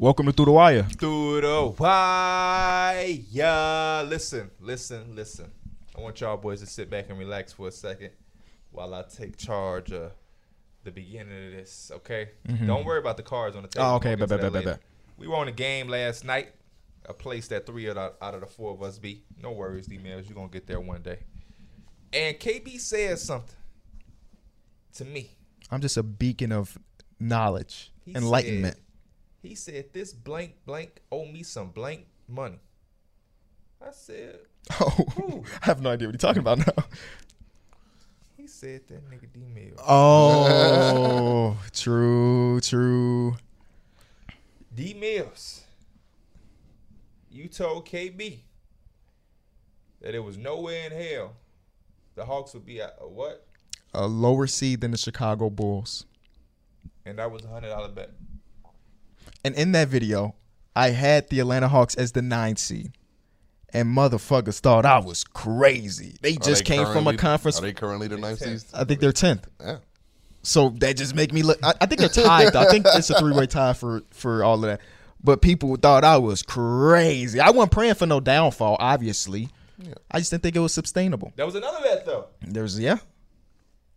Welcome to Through the Wire. Through the Wire. Listen. I want y'all boys to sit back and relax for a second while I take charge of the beginning of this, okay? Mm-hmm. Don't worry about the cards on the table. Oh, okay. Bet. We were on a game last night, a place that three out of the four of us be. No worries, D-Males. You're going to get there one day. And KB said something to me. I'm just a beacon of knowledge, enlightenment. He said, this blank, blank, owe me some blank money. I said, oh, I have no idea what you're talking about now. He said that nigga D-Mail. Oh, true. D-Mills, you told KB that it was nowhere in hell the Hawks would be at a what? A lower seed than the Chicago Bulls. And that was a $100 bet. And in that video, I had the Atlanta Hawks as the 9th seed. And motherfuckers thought I was crazy. They just came from a conference. Are they currently the 9th seed? I think they're 10th. Yeah. So that just make me look. I think they're tied. I think it's a three-way tie for all of that. But people thought I was crazy. I wasn't praying for no downfall, obviously. Yeah. I just didn't think it was sustainable. That was another bet, though.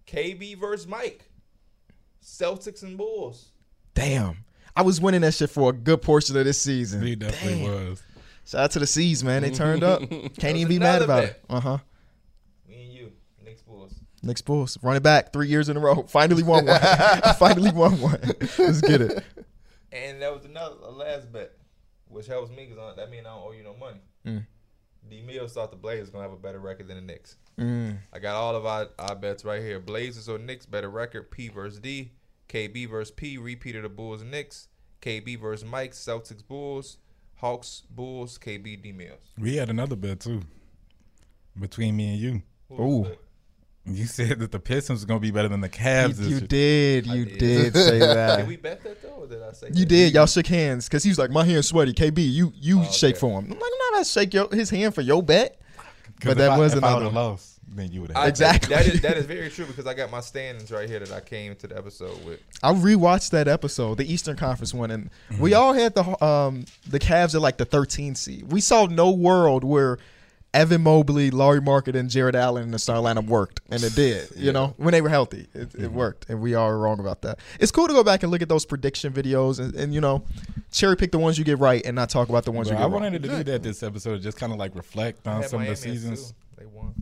KB versus Mike. Celtics and Bulls. Damn. I was winning that shit for a good portion of this season. He definitely was. Shout out to the C's, man. They turned up. Can't even be mad about it. Me and you. Knicks Bulls. Run it back 3 years in a row. Finally won one. Let's get it. And that was a last bet, which helps me because that means I don't owe you no money. Mm. D Mills thought the Blazers going to have a better record than the Knicks. Mm. I got all of our bets right here. Blazers or Knicks, better record. P versus D. KB versus P, repeat of the Bulls and Knicks. KB versus Mike, Celtics Bulls. Hawks, Bulls, KB, D-Mills. We had another bet, too, between me and you. Ooh. You said that the Pistons were going to be better than the Cavs. You did say that. Did we bet that, though, or did I say that? You did. Y'all shook hands because he was like, my hand's sweaty. KB, you shake for him. I'm like, I'm not shake his hand for your bet. But that was another loss. Then you would have. Exactly. That is very true because I got my standings right here that I came to the episode with. I rewatched that episode, the Eastern Conference one, and we all had the Cavs at like the 13th seed. We saw no world where Evan Mobley, Lauri Markkanen, and Jared Allen in the star lineup worked, and it did. Yeah. You know, when they were healthy, it worked, and we all were wrong about that. It's cool to go back and look at those prediction videos and you know, cherry pick the ones you get right and not talk about the ones you get wrong. I wanted to do that this episode, just kind of like reflect on some of the seasons. They won.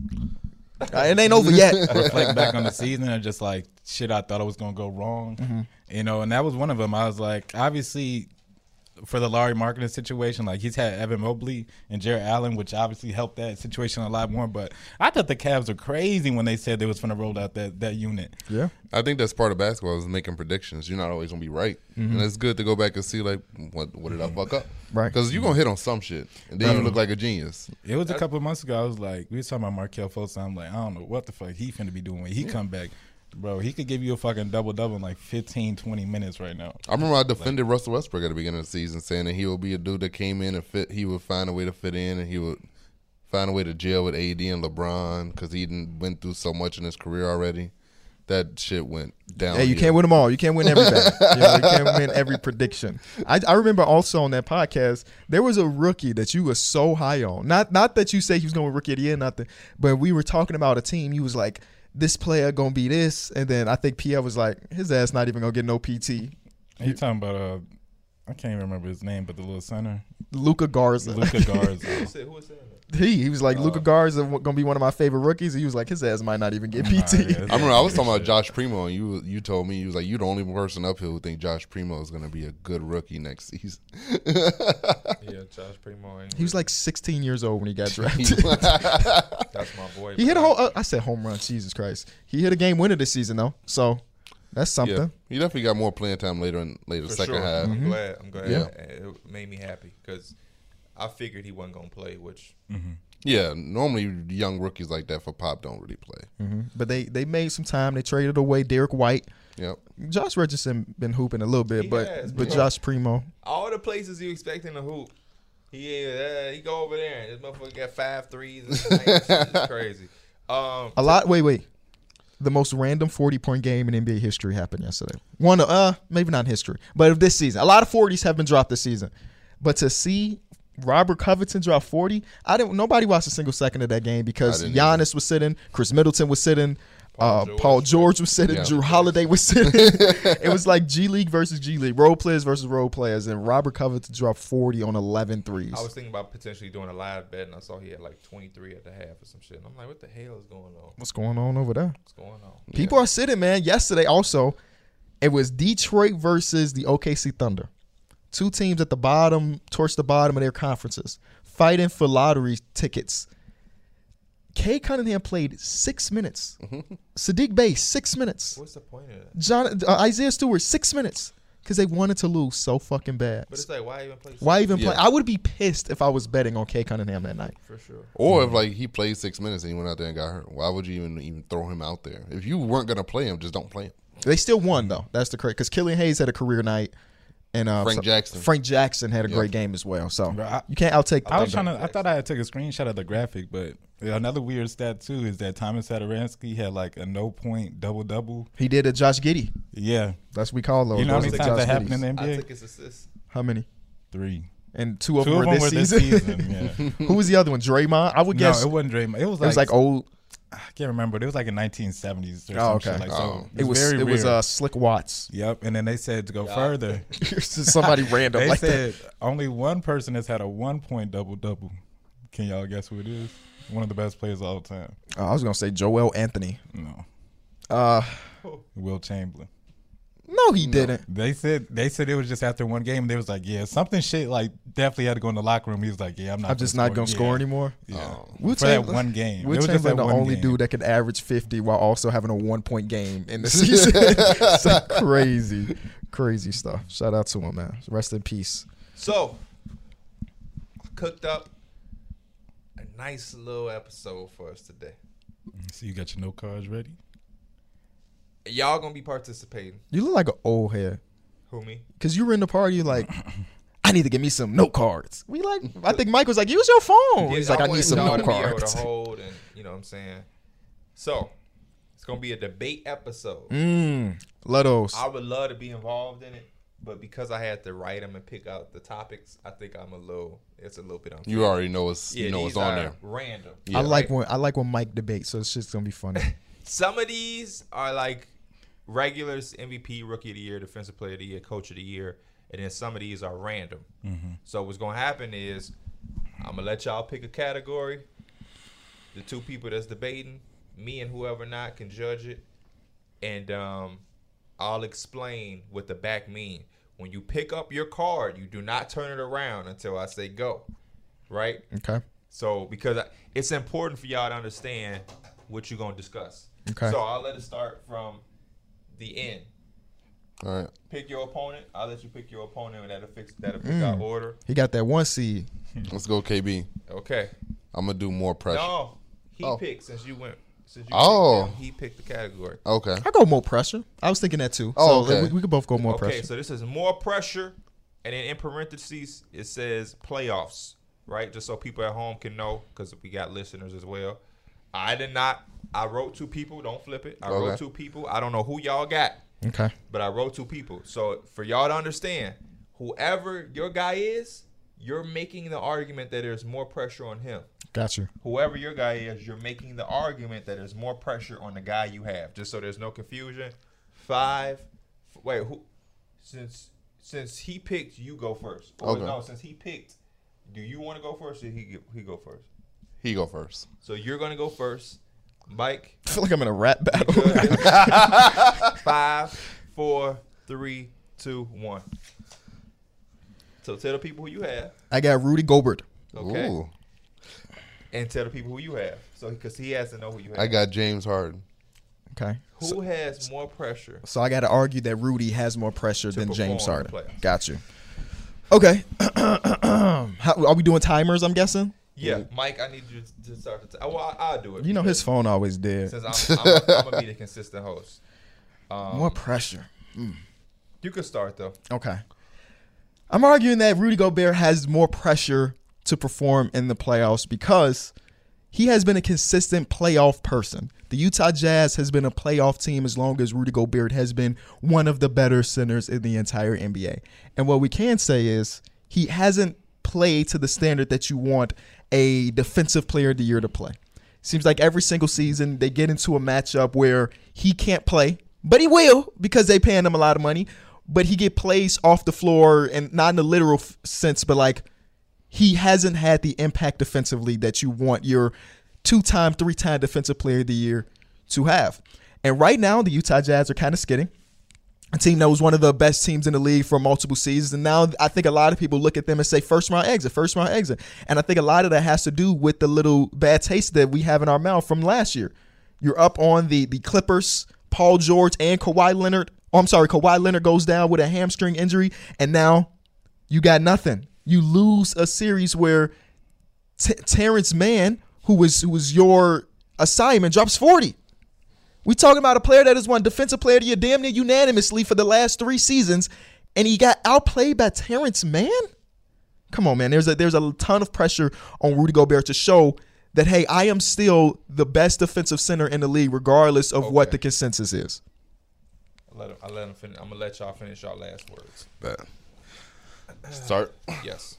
It ain't over yet. Reflect back on the season and just like, shit, I thought I was going to go wrong. Mm-hmm. You know, and that was one of them. I was like, obviously, for the Lauri Markkanen situation, like he's had Evan Mobley and Jared Allen, which obviously helped that situation a lot more. But I thought the Cavs were crazy when they said they was going to roll out that unit. Yeah. I think that's part of basketball is making predictions. You're not always going to be right. Mm-hmm. And it's good to go back and see, like, what did I fuck up? Right. Because you're going to hit on some shit. And then you look like a genius. It was a couple of months ago. I was like, we were talking about Markelle Fultz. And I'm like, I don't know what the fuck he finna be doing when he come back. Bro, he could give you a fucking double-double in like 15, 20 minutes right now. I remember I defended Russell Westbrook at the beginning of the season saying that he would be a dude that came in and fit. He would find a way to fit in and he would find a way to gel with AD and LeBron because he went through so much in his career already. That shit went down. Yeah, you can't win them all. You can't win every bet. You can't win every prediction. I remember also on that podcast, there was a rookie that you were so high on. Not that you say he was going to rookie of the year, nothing, but we were talking about a team. You was like, this player going to be this. And then I think Pierre was like, his ass not even going to get no PT. You talking about, I can't even remember his name, but the little center. Luka Garza. Who was saying that? He was like, Luka Garza going to be one of my favorite rookies. And he was like, his ass might not even get PT. I remember I was talking about Josh Primo, and you told me, you was like, you're the only person up here who think Josh Primo is going to be a good rookie next season. Yeah, Josh Primo. He was like 16 years old when he got drafted. That's my boy. He hit a home run, Jesus Christ. He hit a game winner this season, though, so. That's something. Yeah. He definitely got more playing time later for second half. I'm glad. Yeah. It made me happy because I figured he wasn't gonna play. Which yeah, normally young rookies like that for Pop don't really play. Mm-hmm. But they made some time. They traded away Derek White. Yep. Josh Richardson been hooping a little bit, but Josh Primo. All the places you expect him to hoop, he go over there and this motherfucker got 5 threes. And it's crazy. A lot. Wait. the most random 40-point game in NBA history happened yesterday. One, maybe not history, but of this season. A lot of 40s have been dropped this season, but to see Robert Covington dropped 40. I didn't. Nobody watched a single second of that game because Giannis was sitting, Khris Middleton was sitting, Paul George was sitting, Jrue Holiday was sitting. It was like G League versus G League, role players versus role players, and Robert Covington dropped 40 on 11 threes. I was thinking about potentially doing a live bet, and I saw he had like 23 at the half or some shit. And I'm like, what the hell is going on? What's going on over there? What's going on? People are sitting, man. Yesterday also, it was Detroit versus the OKC Thunder. Two teams at the bottom, towards the bottom of their conferences, fighting for lottery tickets. Cade Cunningham played 6 minutes. Saddiq Bey, 6 minutes. What's the point of that? Isaiah Stewart, 6 minutes. Because they wanted to lose so fucking bad. But it's like, why even play? Why even play? I would be pissed if I was betting on Cade Cunningham that night. For sure. Or if like he played 6 minutes and he went out there and got hurt. Why would you even throw him out there? If you weren't going to play him, just don't play him. They still won, though. That's the correct. Because Killian Hayes had a career night. And Frank Jackson had a great game as well. So you can't outtake. I thought I had took a screenshot of the graphic, but another weird stat too is that Thomas Satoransky had like a no-point double-double. He did a Josh Giddey. Yeah, that's what we call those. You know how many times that happened in the NBA? I took his assists. How many? 3. And two of them were this season. Yeah. Who was the other one? Draymond. I would guess. No, it wasn't Draymond. It was like old. I can't remember. It was like in 1970s. Or something like so. It was Slick Watts. Yep. And then they said to go further. Somebody random. They said only one person has had a 1 point double double. Can y'all guess who it is? One of the best players of all time. I was gonna say Joel Anthony. No. Will Chamberlain. No, he didn't. They said it was just after one game. They was like, yeah, something shit like definitely had to go in the locker room. He was like, yeah, I'm just not gonna score anymore. Yeah, for that one game. Will Chamberlain was just the only dude that could average 50 while also having a 1 point game in the season. It's like crazy, crazy stuff. Shout out to him, man. Rest in peace. So, I cooked up a nice little episode for us today. So you got your note cards ready? Y'all gonna be participating. You look like an old head. Who, me? Because you were in the party like, I need to get me some note cards. We like, I think Mike was like, use your phone. Yeah, he's like, I need some note cards. Hold, and you know what I'm saying? So, it's gonna be a debate episode. Let us. I would love to be involved in it, but because I had to write them and pick out the topics, I think it's a little bit unfair. You already know it's on there. Random. Yeah. I like when Mike debates, so it's just gonna be funny. Some of these are like regulars, MVP, Rookie of the Year, Defensive Player of the Year, Coach of the Year, and then some of these are random. So what's going to happen is I'm going to let y'all pick a category. The two people that's debating, me and whoever not, can judge it. And I'll explain what the back mean. When you pick up your card, you do not turn it around until I say go. Right? Okay. So because it's important for y'all to understand what you're going to discuss. Okay. So I'll let it start from the end. All right. Pick your opponent. I'll let you pick your opponent, and that'll pick our order. He got that one seed. Let's go, KB. Okay. I'm gonna do more pressure. No, he picked since you went. He picked the category. Okay. I go more pressure. I was thinking that too. Oh, so okay. We could both go more pressure. Okay. So this is more pressure, and then in parentheses it says playoffs, right? Just so people at home can know, because we got listeners as well. I did not. I wrote two people. Don't flip it. I wrote two people. I don't know who y'all got. Okay. But I wrote two people. So for y'all to understand, whoever your guy is, you're making the argument that there's more pressure on him. Gotcha. Whoever your guy is, you're making the argument that there's more pressure on the guy you have. Just so there's no confusion. Wait, who? Since he picked, you go first. Or okay. No, since he picked, do you want to go first? Or he go first? He go first. So you're going to go first. Mike. I feel like I'm in a rap battle. 5, 4, 3, 2, 1. So tell the people who you have. I got Rudy Gobert. Okay. Ooh. And tell the people who you have. So because he has to know who you have. I got James Harden. Okay. Who has more pressure? So I got to argue that Rudy has more pressure than James Harden. Got you. Okay. Are we doing timers, I'm guessing? Yeah, Mike, I need you to start. I'll do it. You know his phone always dead. Since I'm going to be the consistent host. More pressure. You can start, though. Okay. I'm arguing that Rudy Gobert has more pressure to perform in the playoffs because he has been a consistent playoff person. The Utah Jazz has been a playoff team as long as Rudy Gobert has been one of the better centers in the entire NBA. And what we can say is he hasn't played to the standard that you want a defensive player of the year to play. Seems like every single season they get into a matchup where he can't play, but he will because they paying him a lot of money, but he get plays off the floor, and not in the literal sense, but like he hasn't had the impact defensively that you want your two-time, three-time defensive player of the year to have. And right now, the Utah Jazz are kind of skidding. A team that was one of the best teams in the league for multiple seasons. And now I think a lot of people look at them and say first-round exit. And I think a lot of that has to do with the little bad taste that we have in our mouth from last year. You're up on the Clippers, Paul George, and Kawhi Leonard. Oh, I'm sorry, Kawhi Leonard goes down with a hamstring injury, and now you got nothing. You lose a series where Terrence Mann, who was your assignment, drops 40. We talking about a player that has won defensive player of the year damn near unanimously for the last three seasons, and he got outplayed by Terrence Mann? Come on, man. There's a ton of pressure on Rudy Gobert to show that, hey, I am still the best defensive center in the league regardless of what the consensus is. I'll let him finish. I'm going to let y'all finish y'all last words. Bet. Start? Yes.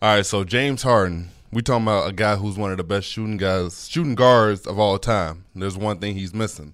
All right, so James Harden. We talking about a guy who's one of the best shooting guards of all time. There's one thing he's missing.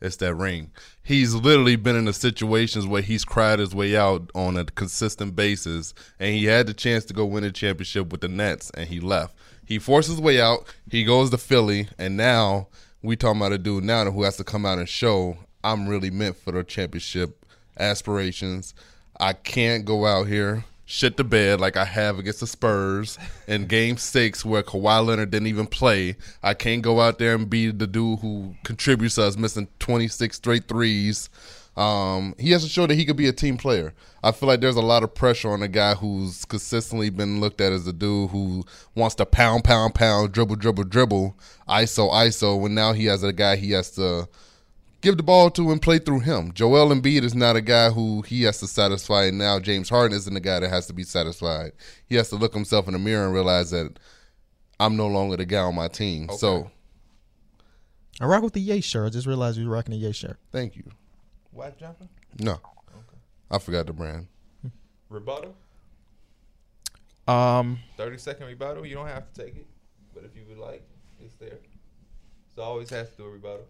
It's that ring. He's literally been in the situations where he's cried his way out on a consistent basis, and he had the chance to go win a championship with the Nets, and he left. He forced his way out. He goes to Philly, and now we talking about a dude now who has to come out and show I'm really meant for the championship aspirations. I can't go out here, shit the bed like I have against the Spurs in Game 6 where Kawhi Leonard didn't even play. I can't go out there and be the dude who contributes to us missing 26 straight threes. He has to show that he could be a team player. I feel like there's a lot of pressure on a guy who's consistently been looked at as a dude who wants to pound, dribble, ISO, when now he has a guy he has to give the ball to and play through him. Joel Embiid is not a guy who he has to satisfy, and now James Harden isn't the guy that has to be satisfied. He has to look himself in the mirror and realize that I'm no longer the guy on my team. Okay. So, I rock with the Yay shirt. I just realized you were rocking the Yay shirt. Thank you. White jumper? No. Okay. I forgot the brand. Rebuttal? 30-second rebuttal. You don't have to take it, but if you would like, it's there. So I always have to do a rebuttal.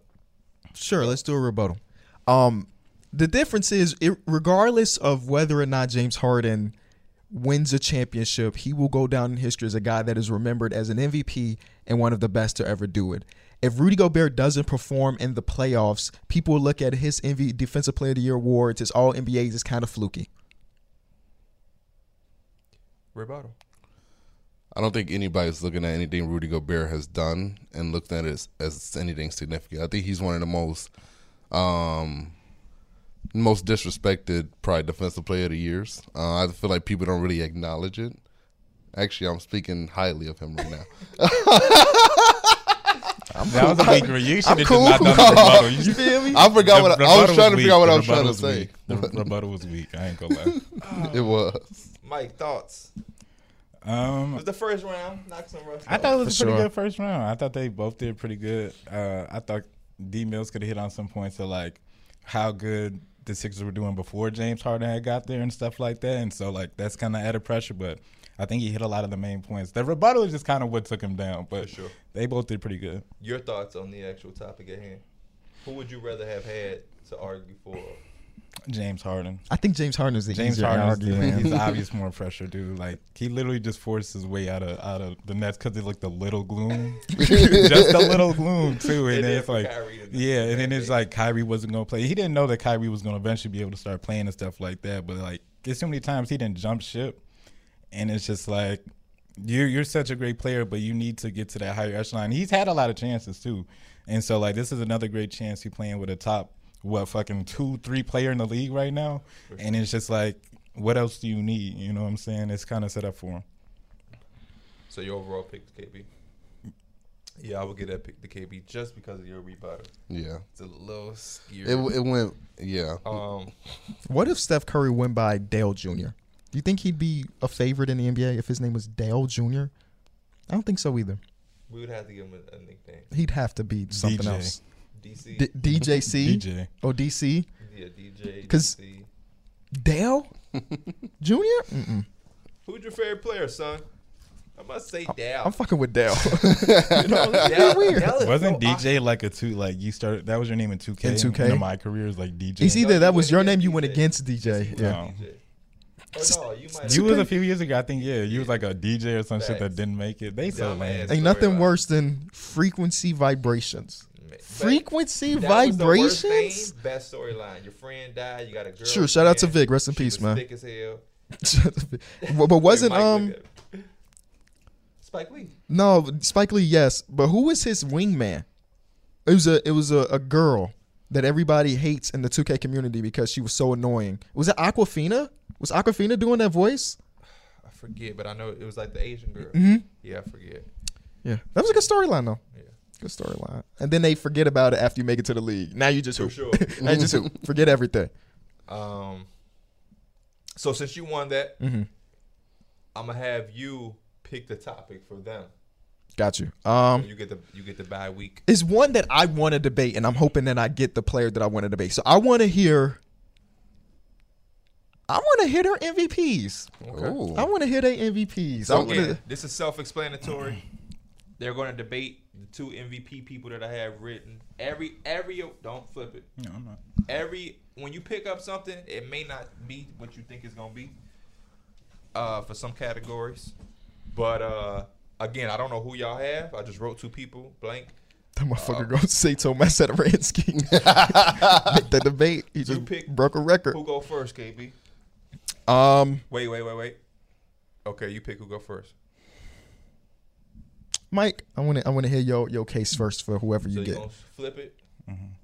Sure, let's do a rebuttal. The difference is, regardless of whether or not James Harden wins a championship, he will go down in history as a guy that is remembered as an MVP and one of the best to ever do it. If Rudy Gobert doesn't perform in the playoffs, people will look at his MVP, Defensive Player of the Year awards, his All-NBAs is kind of fluky. Rebuttal. I don't think anybody's looking at anything Rudy Gobert has done and looked at it as anything significant. I think he's one of the most disrespected, probably defensive player of the years. I feel like people don't really acknowledge it. Actually, I'm speaking highly of him right now. That was a weak review. You should have not done the rebuttal. You feel me? I forgot what I was trying to figure out what I was trying to say. The rebuttal was weak. I ain't gonna lie. It was. Mike, thoughts? It was the first round. Knocked some rough. I thought it was a pretty good first round. I thought they both did pretty good. I thought D. Mills could have hit on some points of like how good the Sixers were doing before James Harden had got there and stuff like that. And so like that's kind of added pressure, but I think he hit a lot of the main points. The rebuttal is just kind of what took him down, but they both did pretty good. Your thoughts on the actual topic at hand? Who would you rather have had to argue for? James Harden. I think James Harden is the easier argument. He's the obvious more pressure dude. Like he literally just forced his way out of the Nets because it looked a little gloom, just a little gloom too. And then it's like, yeah, and then it's like Kyrie wasn't gonna play. He didn't know that Kyrie was gonna eventually be able to start playing and stuff like that. But like, there's so many times he didn't jump ship, and it's just like you're such a great player, but you need to get to that higher echelon. He's had a lot of chances too, and so like this is another great chance. He's playing with a top. What fucking 2-3 player in the league right now, and it's just like, what else do you need? You know what I'm saying? It's kind of set up for him. So your overall pick is KB. Yeah, I would get that pick to KB just because of your rebuttal. Yeah, it's a little scary. It went. Yeah. What if Steph Curry went by Dale Jr.? Do you think he'd be a favorite in the NBA if his name was Dale Jr.? I don't think so either. We would have to give him a nickname. He'd have to be something else. DC. DJC? DJ. Or DC? Yeah, DJ. Because Dale? Junior? Mm-mm. Who's your favorite player, son? I must say Dale. I'm fucking with Dale. You know, Dale, weird. Dale wasn't so DJ awesome. Like a two, like you started, that was your name in 2K? In 2K? You know, my career is like DJ. It's either that was your name, DJ. You went against DJ. Yeah. No. DJ. No, you was a few years ago, I think. Yeah, you was like a DJ or some shit that didn't make it. They so lame. Ain't nothing worse than frequency vibrations. Frequency vibrations. Was the best storyline. Your friend died. You got a girl. Sure. Shout out to Vic. Rest in peace, man. Thick as hell. But wasn't Spike Lee? No, Spike Lee. Yes, but who was his wingman? It was a girl that everybody hates in the 2K community because she was so annoying. Was it Aquafina? Was Aquafina doing that voice? I forget, but I know it was like the Asian girl. Mm-hmm. Yeah, I forget. Yeah. That was a good storyline, though. Yeah. Good storyline. And then they forget about it after you make it to the league. Now you just hoop. Sure. Now you just hoop. Forget everything. So since you won that, mm-hmm. I'm going to have you pick the topic for them. Got you. So you get the bye week. It's one that I want to debate, and I'm hoping that I get the player that I want to debate. So I want to hear their MVPs. Okay. I want to hear their MVPs. So this is self-explanatory. They're going to debate the two MVP people that I have written. Every don't flip it. No, I'm not. When you pick up something, it may not be what you think it's going to be for some categories. But again, I don't know who y'all have. I just wrote two people blank. That motherfucker going to say Tomas Satoransky. The debate. He just broke a record. Who go first, KB? Wait. Okay, you pick who go first. Mike, I want to hear your case first for whoever you get. So you gonna flip it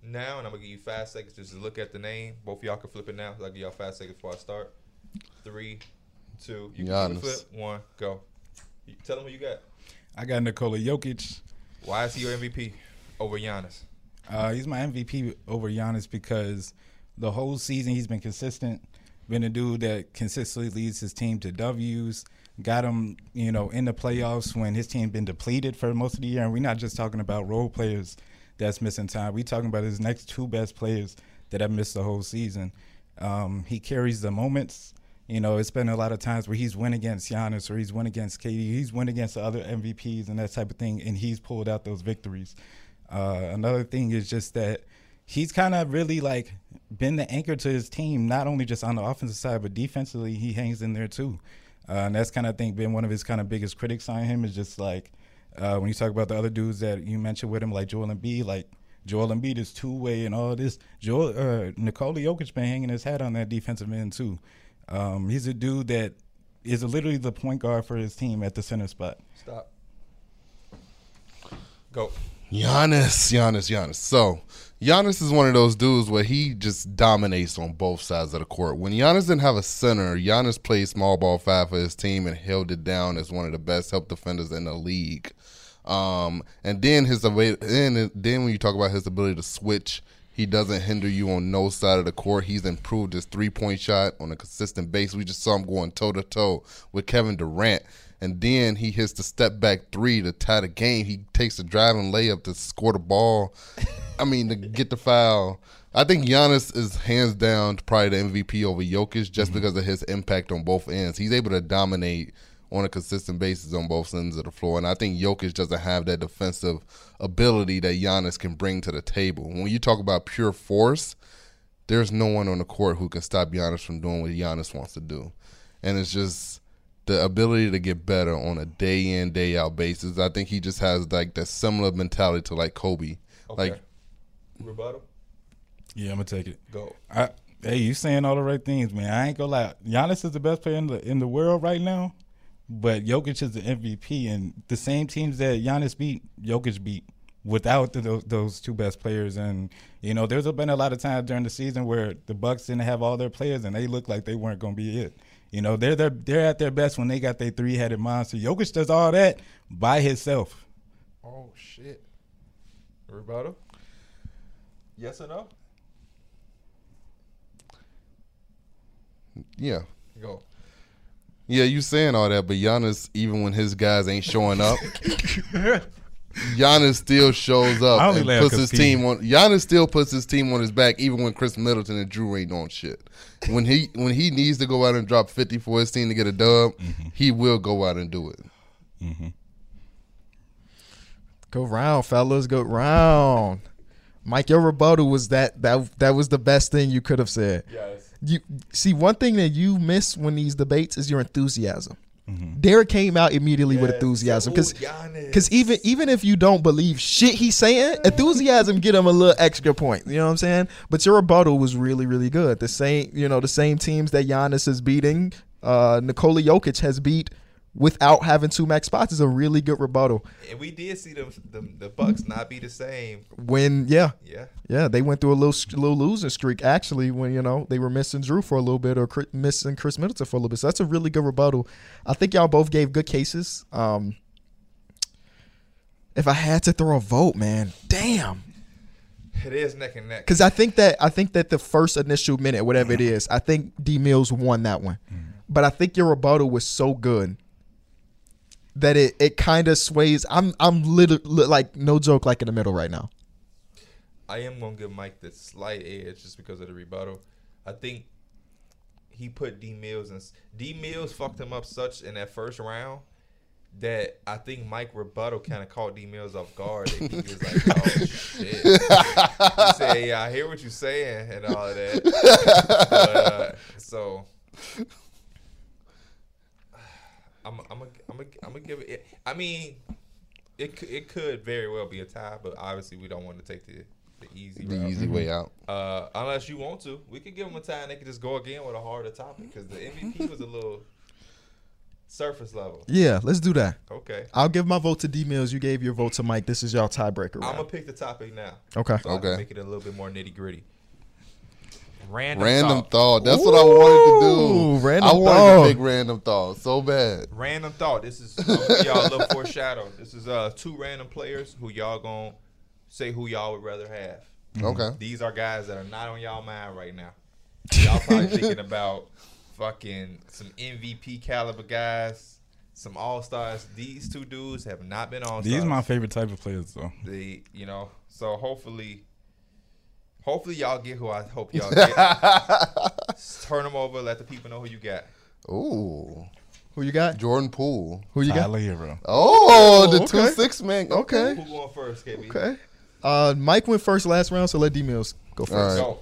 now, and I'm gonna give you 5 seconds just to look at the name. Both of y'all can flip it now. So I give y'all 5 seconds before I start. 3, 2, you can flip. 1, go. You tell them who you got. I got Nikola Jokic. Why is he your MVP over Giannis? He's my MVP over Giannis because the whole season he's been consistent. Been a dude that consistently leads his team to W's. Got him, you know, in the playoffs when his team been depleted for most of the year. And we're not just talking about role players that's missing time. We're talking about his next two best players that have missed the whole season. He carries the moments. You know, it's been a lot of times where he's won against Giannis or he's won against Katie. He's won against the other MVPs and that type of thing, and he's pulled out those victories. Another thing is just that he's kind of really, like, been the anchor to his team, not only just on the offensive side, but defensively he hangs in there too. And that's kind of, I think, been one of his kind of biggest critics on him is just, like, when you talk about the other dudes that you mentioned with him, like Joel Embiid, is two-way and all this. Nikola Jokic been hanging his hat on that defensive end too. He's a dude that is literally the point guard for his team at the center spot. Stop. Go. Giannis. So, Giannis is one of those dudes where he just dominates on both sides of the court. When Giannis didn't have a center, Giannis played small ball 5 for his team and held it down as one of the best help defenders in the league. And then when you talk about his ability to switch, he doesn't hinder you on no side of the court. He's improved his three-point shot on a consistent basis. We just saw him going toe-to-toe with Kevin Durant. And then he hits the step-back three to tie the game. He takes the driving layup to score the ball. I mean, to get the foul. I think Giannis is hands down probably the MVP over Jokic just because of his impact on both ends. He's able to dominate on a consistent basis on both ends of the floor. And I think Jokic doesn't have that defensive ability that Giannis can bring to the table. When you talk about pure force, there's no one on the court who can stop Giannis from doing what Giannis wants to do. And it's just the ability to get better on a day-in, day-out basis. I think he just has, like, that similar mentality to, like, Kobe. Okay. Like, rebuttal? Yeah, I'm going to take it. Go. Hey, you saying all the right things, man. I ain't going to lie. Giannis is the best player in the world right now, but Jokic is the MVP. And the same teams that Giannis beat, Jokic beat without those two best players. And, you know, there's been a lot of times during the season where the Bucks didn't have all their players and they looked like they weren't going to be it. You know, they're at their best when they got their three-headed monster. Jokic does all that by himself. Oh, shit. Rebuttal? Yes or no? Yeah. Go. Yeah, you saying all that, but Giannis, even when his guys ain't showing up, Giannis still shows up and puts his team on. Giannis still puts his team on his back, even when Khris Middleton and Jrue ain't on shit. When he needs to go out and drop 50 for his team to get a dub, he will go out and do it. Go round, fellas. Go round. Mike, your rebuttal was that was the best thing you could have said. Yes. You see, one thing that you miss when these debates is your enthusiasm. Derek came out immediately with enthusiasm because even if you don't believe shit he's saying, enthusiasm get him a little extra point. You know what I'm saying? But your rebuttal was really, really good. The same teams that Giannis is beating, Nikola Jokic has beat without having two max spots is a really good rebuttal. And we did see the Bucks not be the same when yeah they went through a little losing streak actually when they were missing Jrue for a little bit or missing Khris Middleton for a little bit. So that's a really good rebuttal. I think y'all both gave good cases. If I had to throw a vote, man, damn. It is neck and neck. Cuz I think that the first initial minute, whatever it is, I think D Mills won that one. But I think your rebuttal was so good that it kind of sways. I'm literally, like, no joke, like in the middle right now. I am going to give Mike the slight edge just because of the rebuttal. I think he put D Mills in. D Mills fucked him up such in that first round that I think Mike rebuttal kind of caught D Mills off guard. And he was like, oh, shit. He said, yeah, I hear what you're saying and all of that. So... I'm gonna give it. I mean, it could very well be a tie, but obviously we don't want to take the easy way out. Unless you want to, we could give them a tie and they could just go again with a harder topic because the MVP was a little surface level. Yeah, let's do that. Okay, I'll give my vote to D Mills. You gave your vote to Mike. This is y'all tiebreaker. I'm gonna pick the topic now. Okay, so okay. Make it a little bit more nitty gritty. Random thought. That's what I wanted to do. I wanted to pick random thought so bad. Random thought. This is y'all look foreshadow. This is two random players who y'all gonna say who y'all would rather have. Okay. These are guys that are not on y'all mind right now. Y'all probably thinking about fucking some MVP caliber guys, some all stars. These two dudes have not been all stars. These are my favorite type of players though. So hopefully. Hopefully y'all get who I hope y'all get. Turn them over. Let the people know who you got. Ooh. Who you got? Jordan Poole. Who you got? Tyler Herro. Oh, the 2-6 man. Okay. Who going first, KB? Okay. Mike went first last round, so let D Mills go first. Right.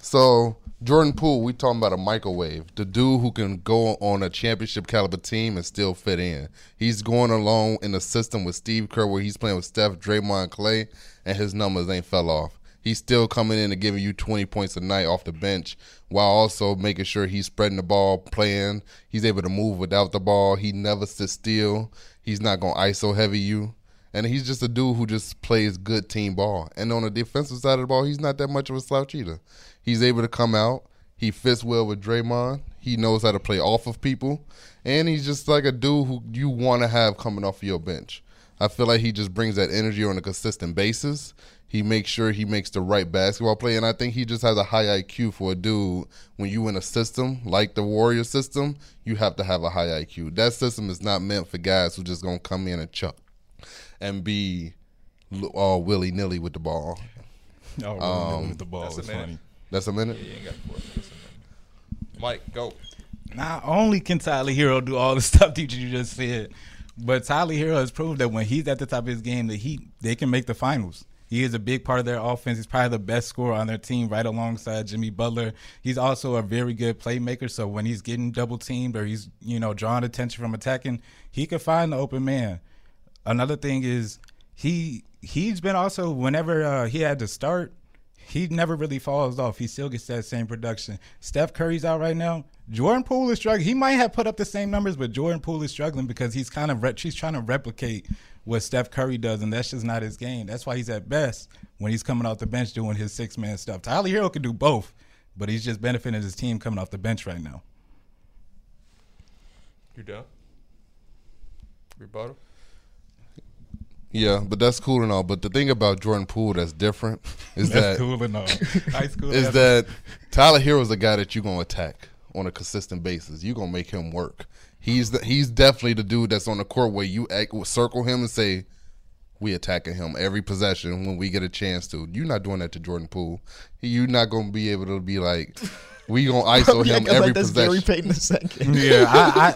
So Jordan Poole, we talking about a microwave. The dude who can go on a championship caliber team and still fit in. He's going along in the system with Steve Kerr where he's playing with Steph, Draymond, Clay, and his numbers ain't fell off. He's still coming in and giving you 20 points a night off the bench while also making sure he's spreading the ball, playing. He's able to move without the ball. He never sits still. He's not going to ISO heavy you. And he's just a dude who just plays good team ball. And on the defensive side of the ball, he's not that much of a slouch either. He's able to come out. He fits well with Draymond. He knows how to play off of people. And he's just like a dude who you want to have coming off of your bench. I feel like he just brings that energy on a consistent basis. He makes sure he makes the right basketball play, and I think he just has a high IQ for a dude. When you in a system like the Warrior system, you have to have a high IQ. That system is not meant for guys who just going to come in and chuck and be all willy-nilly with the ball. Oh, willy-nilly with the ball is funny. That's a minute? Yeah, you ain't got 4 minutes. Mike, go. Not only can Tyler Herro do all the stuff that you just said, but Tyler Herro has proved that when he's at the top of his game, that they can make the finals. He is a big part of their offense. He's probably the best scorer on their team right alongside Jimmy Butler. He's also a very good playmaker, so when he's getting double-teamed or he's, drawing attention from attacking, he can find the open man. Another thing is he's been also, whenever he had to start, he never really falls off. He still gets that same production. Steph Curry's out right now. Jordan Poole is struggling. He might have put up the same numbers, but Jordan Poole is struggling because he's trying to replicate what Steph Curry does, and that's just not his game. That's why he's at best when he's coming off the bench doing his six-man stuff. Tyler Herro can do both, but he's just benefiting his team coming off the bench right now. You done? Rebuttal? Yeah, but that's cool and all. But the thing about Jordan Poole that's different is that's that cool and all. High school is that Tyler Herro's a guy that you're gonna attack on a consistent basis. You're gonna make him work. He's definitely the dude that's on the court where you circle him and say, we attacking him every possession when we get a chance to. You're not doing that to Jordan Poole. You're not going to be able to be like, we going to ISO him every possession. Yeah,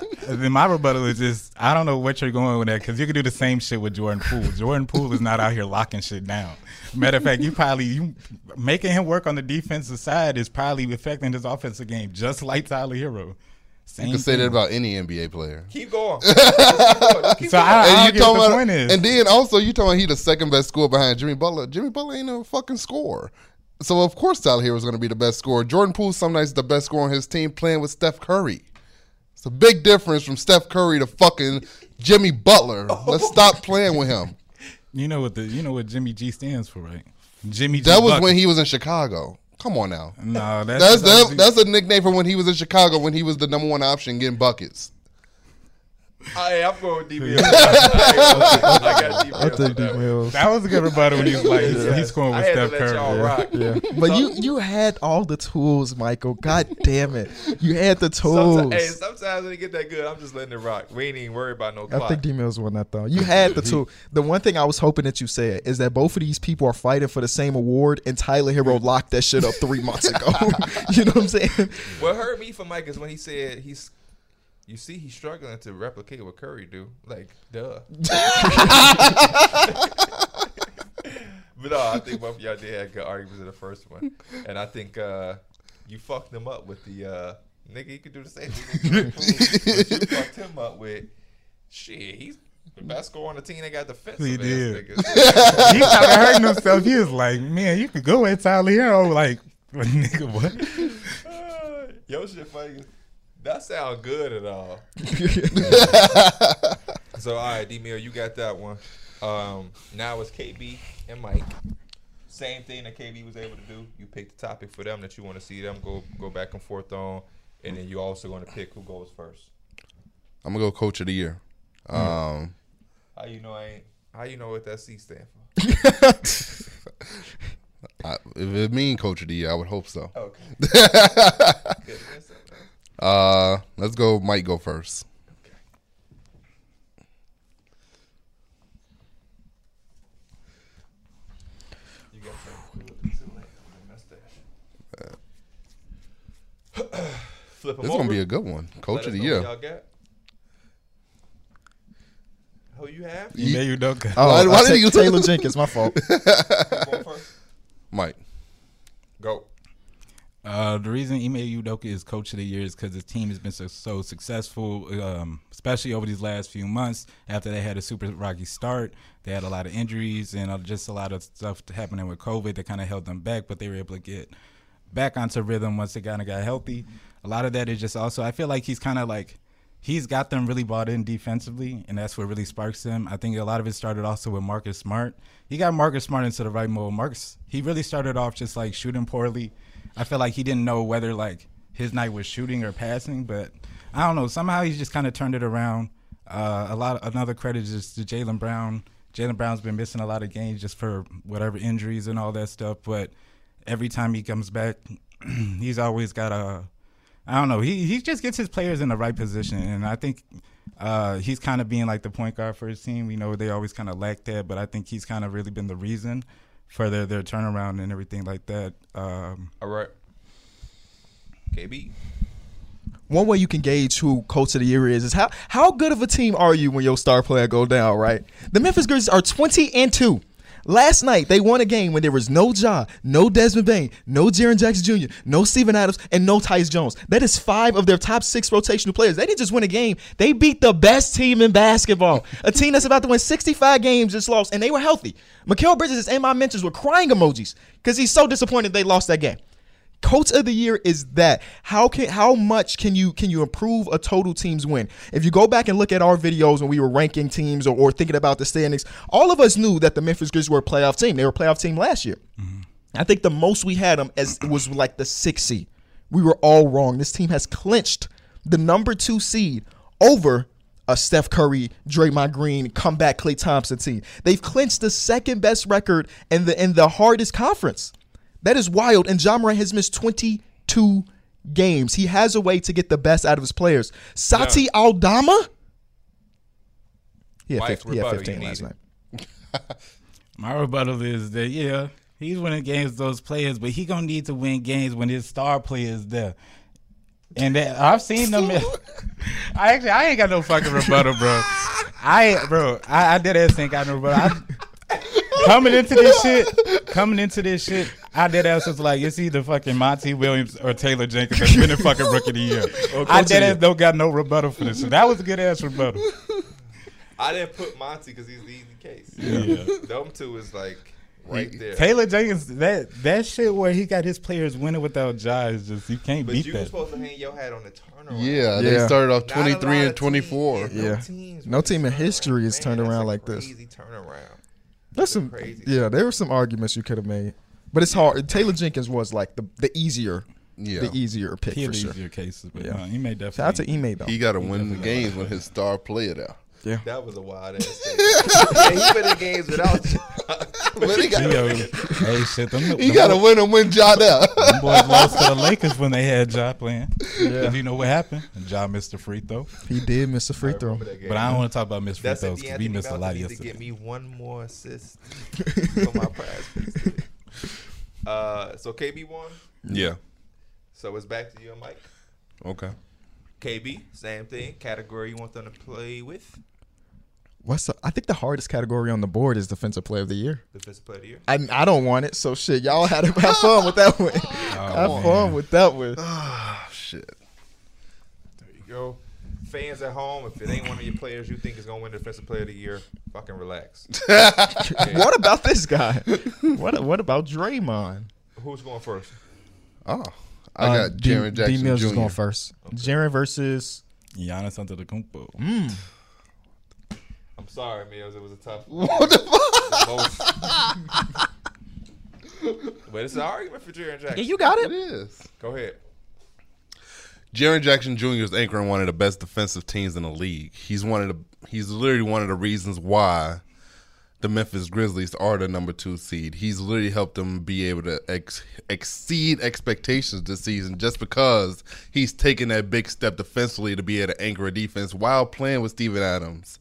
my rebuttal is just, I don't know what you're going with that, because you can do the same shit with Jordan Poole. Jordan Poole is not out here locking shit down. Matter of fact, you making him work on the defensive side is probably affecting his offensive game, just like Tyler Herro. You can say that about any NBA player. Keep going. And then also you talking about he the second best scorer behind Jimmy Butler. Jimmy Butler ain't a fucking scorer. So of course Tyler Herro is going to be the best scorer. Jordan Poole sometimes the best scorer on his team playing with Steph Curry. It's a big difference from Steph Curry to fucking Jimmy Butler. Let's stop playing with him. You know what Jimmy G stands for, right? Jimmy G. That was when he was in Chicago. Come on now. No, that's a nickname for when he was in Chicago, when he was the number one option getting buckets. Hey, I'm going with DB. I got DB. That was a good rebuttal when he was like, he's scoring with Steph Curry. But you had all the tools, Michael. God damn it. You had the tools. Sometimes when it get that good, I'm just letting it rock. We ain't even worried about no clock. I think D-Mills won that though. You had the tool. The one thing I was hoping that you said is that both of these people are fighting for the same award, and Tyler Herro locked that shit up 3 months ago. You know what I'm saying? What hurt me for Mike is when he said he's, you see, he's struggling to replicate what Curry do. Like, duh. But no, I think both of y'all did have good arguments in the first one. And I think you fucked them up with the, nigga, you could do the same thing. You fucked him up with, shit, he's the best scorer on the team that got defensive. He did. He kind of hurting himself. He was like, man, you could go at Tyler Herro. Like, nigga, what? Yo, shit funny. That sound good at all. So, all right, D-Mill, you got that one. Now it's KB and Mike. Same thing that KB was able to do. You pick the topic for them that you want to see them go back and forth on, and then you're also going to pick who goes first. I'm going to go Coach of the Year. How you know I ain't? How you know what that C stand for? If it mean Coach of the Year, I would hope so. Okay. Good. Let's go. Mike, go first. Okay. You got flip him. This is gonna be a good one. Coach of the Year. Y'all got? Who you have? You don't got. Oh, why did you Taylor Jenkins? My fault. First? Mike, go. The reason Ime Udoka is Coach of the Year is because his team has been so successful, especially over these last few months. After they had a super rocky start, they had a lot of injuries and just a lot of stuff happening with COVID that kind of held them back, but they were able to get back onto rhythm once they kind of got healthy. A lot of that is just also, I feel like he's kind of like, he's got them really bought in defensively, and that's what really sparks them. I think a lot of it started also with Marcus Smart. He got Marcus Smart into the right mold. He really started off just like shooting poorly. I feel like he didn't know whether, like, his night was shooting or passing, but I don't know. Somehow he's just kind of turned it around. Another credit is to Jaylen Brown. Jaylen Brown's been missing a lot of games just for whatever injuries and all that stuff, but every time he comes back, he's always got a – I don't know. He just gets his players in the right position, and I think he's kind of being, like, the point guard for his team. We know they always kind of lack that, but I think he's kind of really been the reason – for their turnaround and everything like that. All right. KB. One way you can gauge who Coach of the Year is how good of a team are you when your star player go down, right? The Memphis Grizzlies are 20-2. Last night, they won a game when there was no Ja, no Desmond Bane, no Jaren Jackson Jr., no Steven Adams, and no Tyus Jones. That is 5 of their top 6 rotational players. They didn't just win a game. They beat the best team in basketball. A team that's about to win 65 games just lost, and they were healthy. Mikal Bridges and my mentors were crying emojis because he's so disappointed they lost that game. Coach of the Year is that. How much can you improve a total team's win? If you go back and look at our videos when we were ranking teams or thinking about the standings, all of us knew that the Memphis Grizzlies were a playoff team. They were a playoff team last year. Mm-hmm. I think the most we had them as it was like the 6th seed. We were all wrong. This team has clinched the number 2 seed over a Steph Curry, Draymond Green, comeback Klay Thompson team. They've clinched the second best record in the hardest conference. That is wild, and Ja Morant has missed 22 games. He has a way to get the best out of his players. Sati Aldama? He had 15 last night. My rebuttal is that, yeah, he's winning games with those players, but he going to need to win games when his star player is there. And that, I've seen them. I ain't got no fucking rebuttal, bro. I did ass ain't got no rebuttal. Coming into this shit, I dead ass was like, it's either fucking Monty Williams or Taylor Jenkins that's been a fucking rookie of the year. I dead ass don't got no rebuttal for this. So that was a good ass rebuttal. I didn't put Monty because he's the easy case. Yeah. Them two is like right there. Taylor Jenkins, that shit where he got his players winning without Ja is just, you can't beat that. But you were supposed to hang your hat on the turnaround. Yeah, they started off 23 and 24. No team in history is turned around like this. Easy turnaround. That's some crazy. Yeah, there were some arguments you could have made, but it's hard. Taylor Jenkins was like the easier pick for sure. Easier cases, but no, Ime definitely. Shout out to Ime though. He got to win the games when his star player there. Yeah. That was a wild ass thing. He's been in games without he got to win them when Ja there. Them boys lost to the Lakers when they had Ja playing. Yeah. You know what happened? Ja missed a free throw. He did miss a free throw. But I don't want to talk about missed free throws because we missed a lot yesterday. Get me one more assist for my prize picks today. So KB won? Yeah. So it's back to you and Mike. Okay. KB, same thing. Category you want them to play with? I think the hardest category on the board is Defensive Player of the Year. Defensive Player of the Year? I don't want it, so shit, y'all had to have fun with that one. Oh, shit. There you go. Fans at home, if it ain't one of your players you think is going to win the Defensive Player of the Year, fucking relax. Okay. What about this guy? What about Draymond? Who's going first? Oh. I got Jaren Jackson Jr. D-Mills is going first. Okay. Jaren versus Giannis Antetokounmpo. I'm sorry, Mills. It was a tough one. What the fuck? But it's an argument for Jaren Jackson. Yeah, you got it. It is. Go ahead. Jaren Jackson Jr. is anchoring one of the best defensive teams in the league. He's literally one of the reasons why the Memphis Grizzlies are the number 2 seed. He's literally helped them be able to exceed expectations this season just because he's taken that big step defensively to be able to anchor a defense while playing with Steven Adams.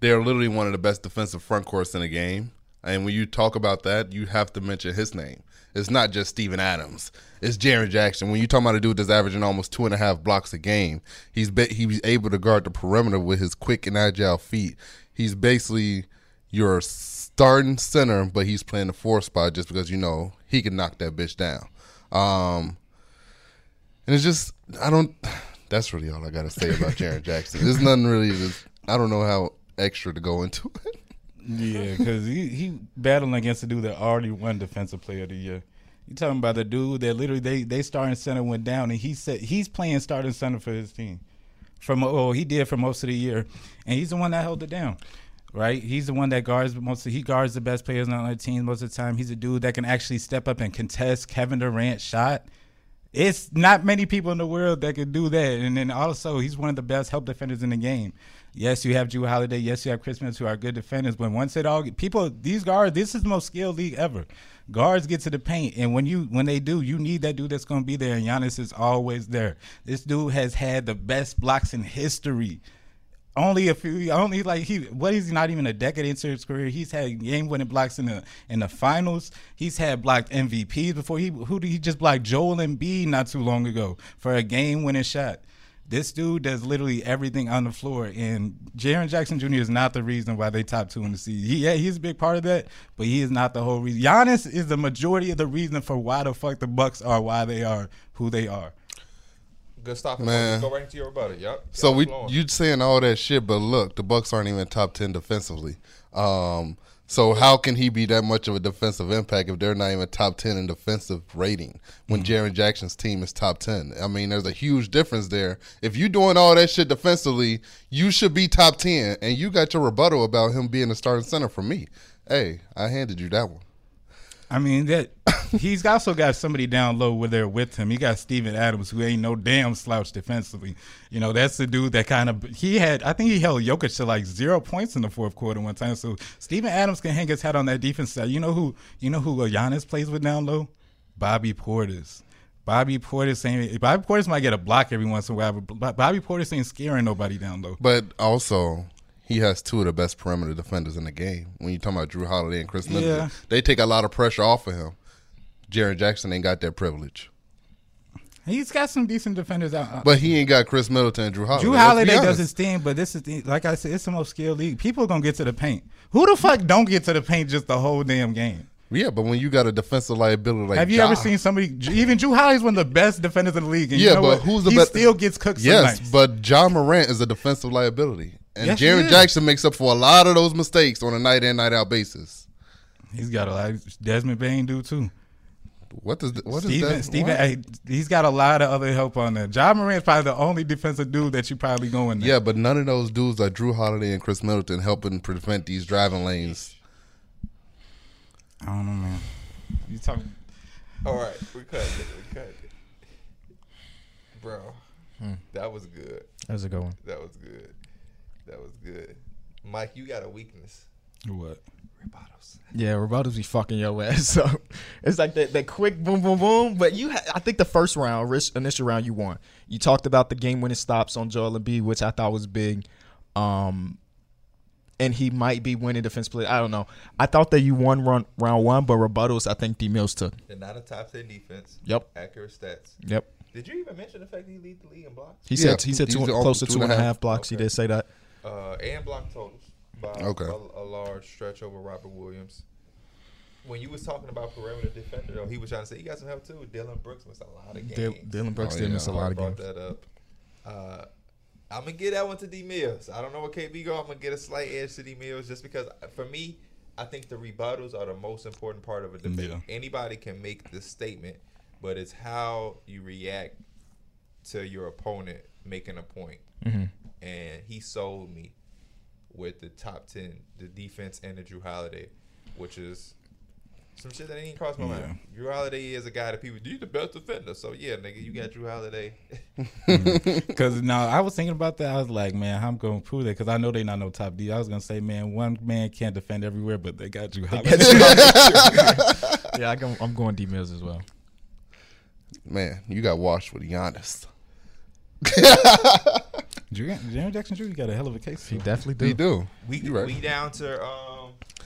They're literally one of the best defensive front courts in the game. And when you talk about that, you have to mention his name. It's not just Steven Adams. It's Jaren Jackson. When you talk about a dude that's averaging almost 2.5 blocks a game, he was able to guard the perimeter with his quick and agile feet. He's basically your starting center, but he's playing the 4 spot just because, you know, he can knock that bitch down. And it's just, that's really all I got to say about Jaren Jackson. There's nothing really, I don't know how extra to go into it. Yeah, because he battling against a dude that already won Defensive Player of the Year. You're talking about the dude that literally they starting center went down, and he's playing starting center for his team. He did for most of the year, and he's the one that held it down, right? He's the one that guards the best players on the team most of the time. He's a dude that can actually step up and contest Kevin Durant's shot. It's not many people in the world that can do that, and then also he's one of the best help defenders in the game. Yes, you have Jrue Holiday. Yes, you have Khris Middleton, who are good defenders. But once it all this is the most skilled league ever. Guards get to the paint, and when they do, you need that dude that's going to be there, and Giannis is always there. This dude has had the best blocks in history. He's not even a decade into his career. He's had game-winning blocks in the finals. He's had blocked MVPs before. He just blocked Joel Embiid not too long ago for a game-winning shot. This dude does literally everything on the floor, and Jaren Jackson Jr. is not the reason why they top 2 in the season. He's a big part of that, but he is not the whole reason. Giannis is the majority of the reason for why the fuck the Bucks are why they are who they are. Good stuff, man. Go right into your rebuttal. Yep. So you saying all that shit, but look, the Bucks aren't even top 10 defensively. So how can he be that much of a defensive impact if they're not even top 10 in defensive rating when Jaren Jackson's team is top 10? I mean, there's a huge difference there. If you're doing all that shit defensively, you should be top 10, and you got your rebuttal about him being a starting center from me. Hey, I handed you that one. I mean, that he's also got somebody down low where they're with him. He got Steven Adams, who ain't no damn slouch defensively. You know, that's the dude that he held Jokic to like 0 points in the fourth quarter one time. So Steven Adams can hang his hat on that defense side. You know who Giannis plays with down low? Bobby Portis. Bobby Portis might get a block every once in a while, but Bobby Portis ain't scaring nobody down low. But also, he has two of the best perimeter defenders in the game. When you're talking about Jrue Holiday and Khris Middleton, they take a lot of pressure off of him. Jaren Jackson ain't got that privilege. He's got some decent defenders out. But he ain't got Khris Middleton and Jrue Holiday. Jrue Holiday does his thing, but this is, like I said, it's the most skilled league. People are going to get to the paint. Who the fuck don't get to the paint just the whole damn game? Yeah, but when you got a defensive liability like have you ever seen somebody, even Jrue Holiday's one of the best defenders in the league. And but who's the best? He still gets cooked sometimes. Yes, but Ja Morant is a defensive liability. And Jaren Jackson makes up for a lot of those mistakes on a night in, night out basis. He's got a lot. Desmond Bane do too. He's got a lot of other help on there. Ja Morant's probably the only defensive dude that you probably go in there. Yeah, but none of those dudes are Jrue Holiday and Khris Middleton helping prevent these driving lanes. I don't know, man. You talking? All right, we cut it. Bro, that was good. That was a good one. That was good. Mike, you got a weakness. What? Rebuttals. Yeah, rebuttals be fucking your ass up. It's like that quick boom, boom, boom. But I think the first round, initial round, you won. You talked about the game-winning stops on Joel Embiid, which I thought was big. And he might be winning defense play. I don't know. I thought that you won round one, but rebuttals, I think D Mills took. They're not a top 10 defense. Yep. Accurate stats. Yep. Did you even mention the fact that he leads the league in blocks? He said close to two and a half blocks. Okay. He did say that. And block totals. A large stretch over Robert Williams. When you was talking about perimeter defender, though, he was trying to say, you got some help too. Dylan Brooks missed a lot of games. Dylan Brooks did miss a lot of games. Brought that up. I'm going to give that one to D Mills. I don't know what KB go. I'm going to get a slight edge to D Mills just because, for me, I think the rebuttals are the most important part of a debate. Yeah. Anybody can make this statement, but it's how you react to your opponent making a point. Mm-hmm. And he sold me with the top 10, the defense, and the Jrue Holiday, which is some shit that ain't even cross my mind. Jrue Holiday is a guy that people, you're the best defender. So, yeah, nigga, you got Jrue Holiday. Because, now I was thinking about that. I was like, man, I'm going to prove that because I know they not no top D. I was going to say, man, one man can't defend everywhere, but they got Jrue Holiday. Yeah, I'm going D Mills as well. Man, you got washed with Giannis. Jaren Jackson Jr. got a hell of a case. He definitely do. He do. We down to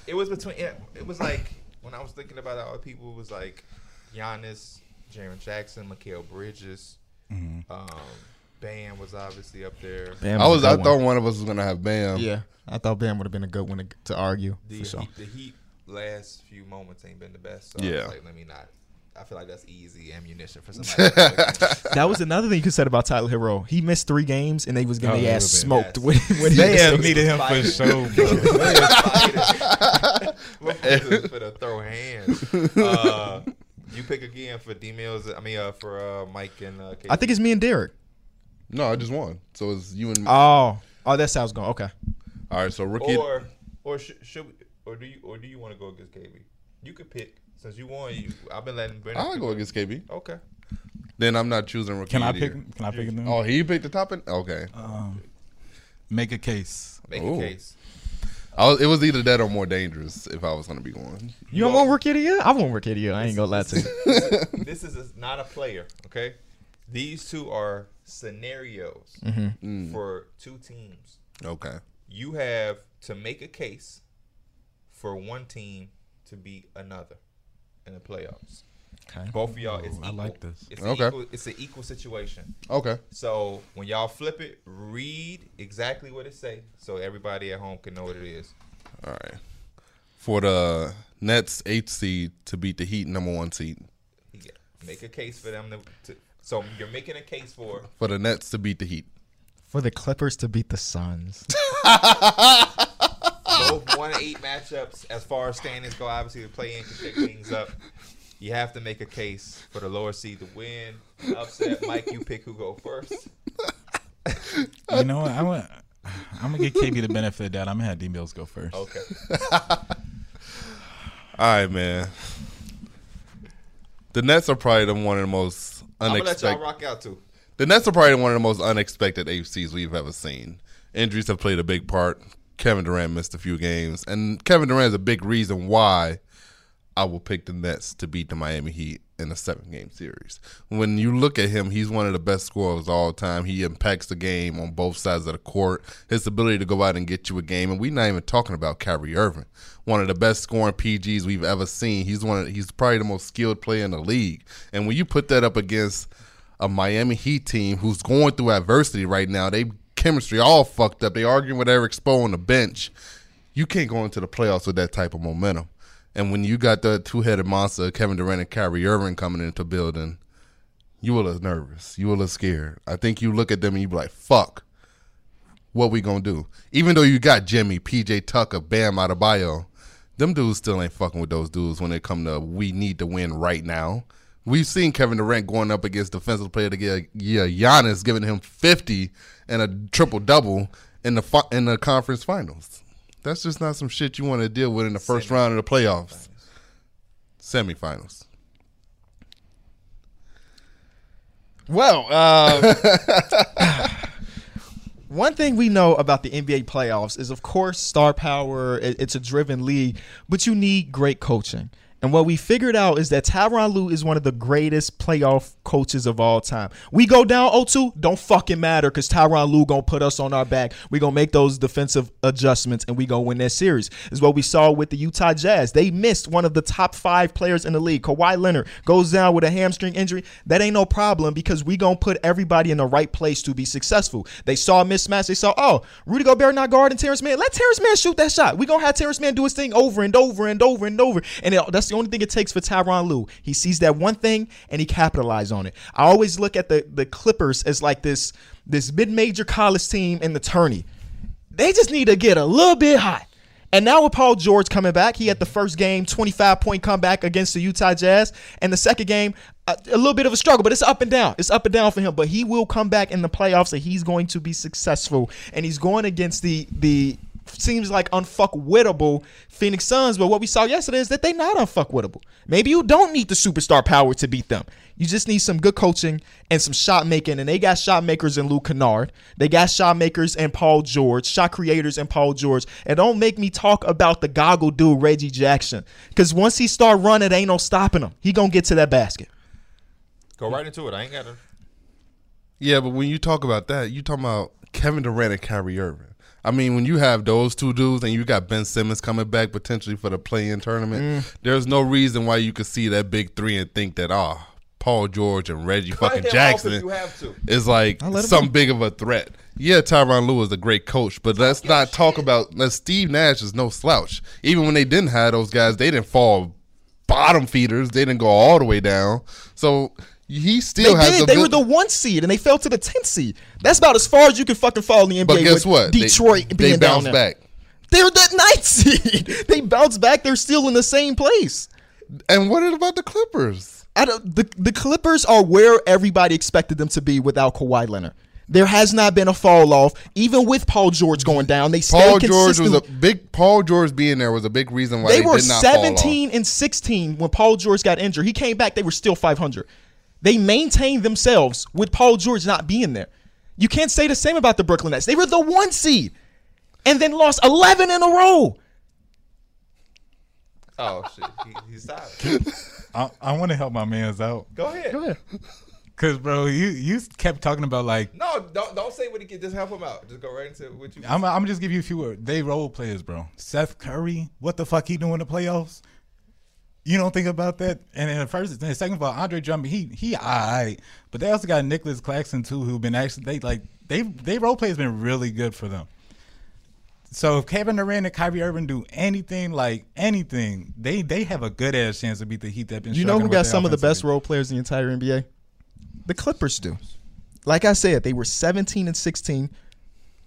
it was between. It was like when I was thinking about all the people, it was like Giannis, Jaren Jackson, Mikal Bridges. Mm-hmm. Bam was obviously up there. I thought one of us was gonna have Bam. Yeah, I thought Bam would have been a good one to argue. The Heat last few moments ain't been the best. So I was like, let me not. I feel like that's easy ammunition for somebody. That was another thing you could said about Tyler Herro. He missed 3 games, and they was getting their ass smoked. When they had needed him for show. For the throw hands. You pick again for D Mills. I mean, for Mike and KD. I think it's me and Derek. No, I just won. So it's you and me. Oh, that's how it's going. Okay. All right. So rookie. Or do you want to go against KB? You could pick. Since you won, I've been letting Brennan. I'll go against KB. Okay. Then I'm not choosing rookie. Can I pick him? Oh, he picked the top end? Okay. Make a case. Make a case. It was either that or more dangerous if I was going to be going. You don't want rookie of the year? I want rookie of the year. I ain't going to lie to you. This is not a player, okay? These two are scenarios for two teams. Okay. You have to make a case for one team to beat another in the playoffs. Okay. Both of y'all, it's equal. I like this. It's an equal situation. Okay. So when y'all flip it, read exactly what it say so everybody at home can know what it is. All right. For the Nets 8th seed to beat the Heat #1 seed. Yeah. Make a case for them. So you're making a case for. For the Nets to beat the Heat. For the Clippers to beat the Suns. Both 1-8 matchups as far as standings go. Obviously, the play-in can pick things up. You have to make a case for the lower seed to win. Upset, Mike. You pick who go first. You know what? I'm gonna get KB the benefit of that. I'm gonna have D Mills go first. Okay. All right, man. The Nets are probably one of the most unexpected. I'm gonna let y'all rock out too. The Nets are probably one of the most unexpected AFCs we've ever seen. Injuries have played a big part. Kevin Durant missed a few games, and Kevin Durant is a big reason why I will pick the Nets to beat the Miami Heat in a 7-game series. When you look at him, he's one of the best scorers of all time. He impacts the game on both sides of the court. His ability to go out and get you a game, and we're not even talking about Kyrie Irving, one of the best scoring PGs we've ever seen. He's probably the most skilled player in the league. And when you put that up against a Miami Heat team who's going through adversity right now, they chemistry all fucked up. They arguing with Eric Spo on the bench. You can't go into the playoffs with that type of momentum. And when you got the two-headed monster, Kevin Durant and Kyrie Irving, coming into building, you will look nervous. You will look scared. I think you look at them and you be like, fuck, what we going to do? Even though you got Jimmy, PJ Tucker, Bam Adebayo, them dudes still ain't fucking with those dudes when it come to we need to win right now. We've seen Kevin Durant going up against defensive player to get Giannis, giving him 50 and a triple-double in the conference finals. That's just not some shit you want to deal with in the first round of the playoffs. Semifinals. Well, one thing we know about the NBA playoffs is, of course, star power. It's a driven league, but you need great coaching. And what we figured out is that Tyronn Lue is one of the greatest playoff coaches of all time. We go down 0-2, don't fucking matter, because Tyronn Lue going to put us on our back. We're going to make those defensive adjustments, and we're going to win that series. It's what we saw with the Utah Jazz. They missed one of the top 5 players in the league. Kawhi Leonard goes down with a hamstring injury. That ain't no problem, because we're going to put everybody in the right place to be successful. They saw a mismatch. They saw, oh, Rudy Gobert not guarding Terrence Mann. Let Terrence Mann shoot that shot. We're going to have Terrence Mann do his thing over and over and over and over. And that's the only thing it takes for Tyronn Lue. He sees that one thing and he capitalized on it. I always look at the Clippers as like this mid-major college team in the tourney. They just need to get a little bit hot. And now with Paul George coming back, he had the first game 25-point comeback against the Utah Jazz, and the second game a little bit of a struggle, but it's up and down. It's up and down for him, but he will come back in the playoffs and he's going to be successful. And he's going against the seems like unfuckwittable Phoenix Suns, but what we saw yesterday is that they not unfuckwittable. Maybe you don't need the superstar power to beat them. You just need some good coaching and some shot making, and they got shot makers in Luke Kennard. They got shot makers in Paul George, shot creators in Paul George. And don't make me talk about the goggle dude, Reggie Jackson, because once he start running, ain't no stopping him. He gonna get to that basket. Go right into it. I ain't got to. Yeah, but when you talk about that, you talking about Kevin Durant and Kyrie Irving. I mean, when you have those two dudes and you got Ben Simmons coming back potentially for the play-in tournament, there's no reason why you could see that big three and think that, Paul George and Reggie fucking Jackson is like some big of a threat. Yeah, Tyronn Lue is a great coach, but let's not talk about – Steve Nash is no slouch. Even when they didn't have those guys, they didn't fall bottom feeders. They didn't go all the way down. So – They were the 1 seed and they fell to the 10th seed. That's about as far as you can fucking fall in the NBA. But guess what? Detroit being down there. They bounced back. They're the 9th seed. They bounced back. They're still in the same place. And what about the Clippers? The Clippers are where everybody expected them to be without Kawhi Leonard. There has not been a fall off, even with Paul George going down. They stayed consistent. Paul George being there was a big reason why they did not fall off. They were 17-16 when Paul George got injured. He came back. They were still 500. They maintained themselves with Paul George not being there. You can't say the same about the Brooklyn Nets. They were the 1 seed and then lost 11 in a row. Oh, shit. He's silent. I want to help my mans out. Go ahead. Because, bro, you kept talking about, like. No, don't say what he did. Just help him out. Just go right into what you. I'm going to just give you a few words. They role players, bro. Steph Curry, what the fuck he doing in the playoffs? You don't think about that? And in the first and the second of all, Andre Drummond, he all right. But they also got Nicholas Claxton too, who've been actually they role play has been really good for them. So if Kevin Durant and Kyrie Irving do anything, they have a good ass chance to beat the Heat that been. You know who got some of the best role players in the entire NBA? The Clippers do. Like I said, they were 17-16.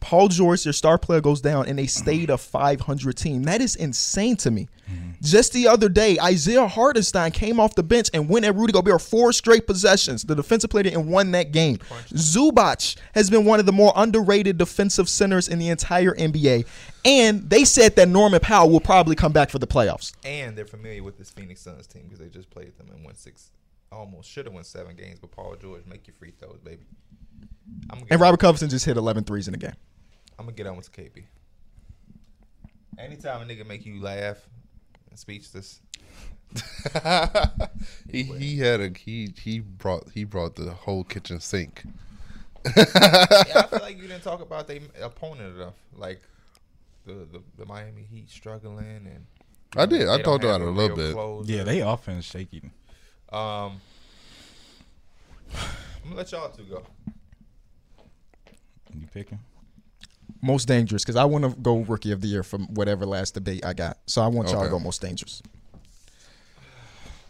Paul George, their star player, goes down, and they stayed a 500 team. That is insane to me. Mm-hmm. Just the other day, Isaiah Hartenstein came off the bench and went at Rudy Gobert 4 straight possessions. The defensive player and won that game. Zubac has been one of the more underrated defensive centers in the entire NBA. And they said that Norman Powell will probably come back for the playoffs. And they're familiar with this Phoenix Suns team because they just played them and won 6. Almost should have won 7 games, but Paul George, make your free throws, baby. And Robert Covington just hit 11 threes in the game. I'm going to get on with KB. Anytime a nigga make you laugh and speechless, He brought the whole kitchen sink. I feel like you didn't talk about their opponent enough, like the Miami Heat struggling, and I did. I talked about it a little bit. Yeah, they offense shaky. I'm gonna let y'all two go. You picking? Most dangerous, because I want to go rookie of the year from whatever last debate I got. So I want y'all to go most dangerous.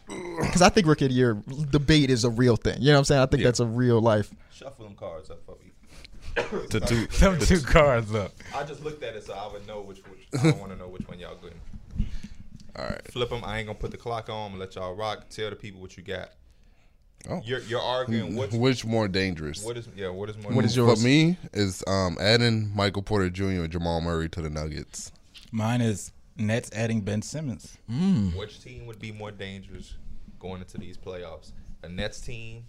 Because I think rookie of the year debate is a real thing. You know what I'm saying? I think that's a real life. Shuffle them cards up for me. Them two cards up. I just looked at it so I would know which I don't want to know which one y'all getting. All right. Flip them. I ain't going to put the clock on. I'm going to let y'all rock. Tell the people what you got. Oh. You're arguing which more dangerous. What is more dangerous? What is yours? For me, is adding Michael Porter Jr. and Jamal Murray to the Nuggets. Mine is Nets adding Ben Simmons. Which team would be more dangerous going into these playoffs? A Nets team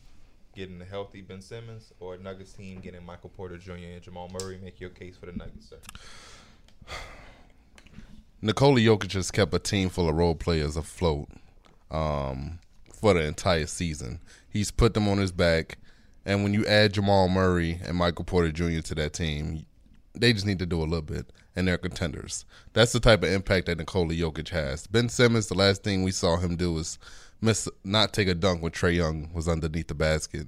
getting a healthy Ben Simmons, or a Nuggets team getting Michael Porter Jr. and Jamal Murray? Make your case for the Nuggets, sir. Nikola Jokic has kept a team full of role players afloat for the entire season. He's put them on his back, and when you add Jamal Murray and Michael Porter Jr. to that team, they just need to do a little bit, and they're contenders. That's the type of impact that Nikola Jokic has. Ben Simmons, the last thing we saw him do was not take a dunk when Trae Young was underneath the basket.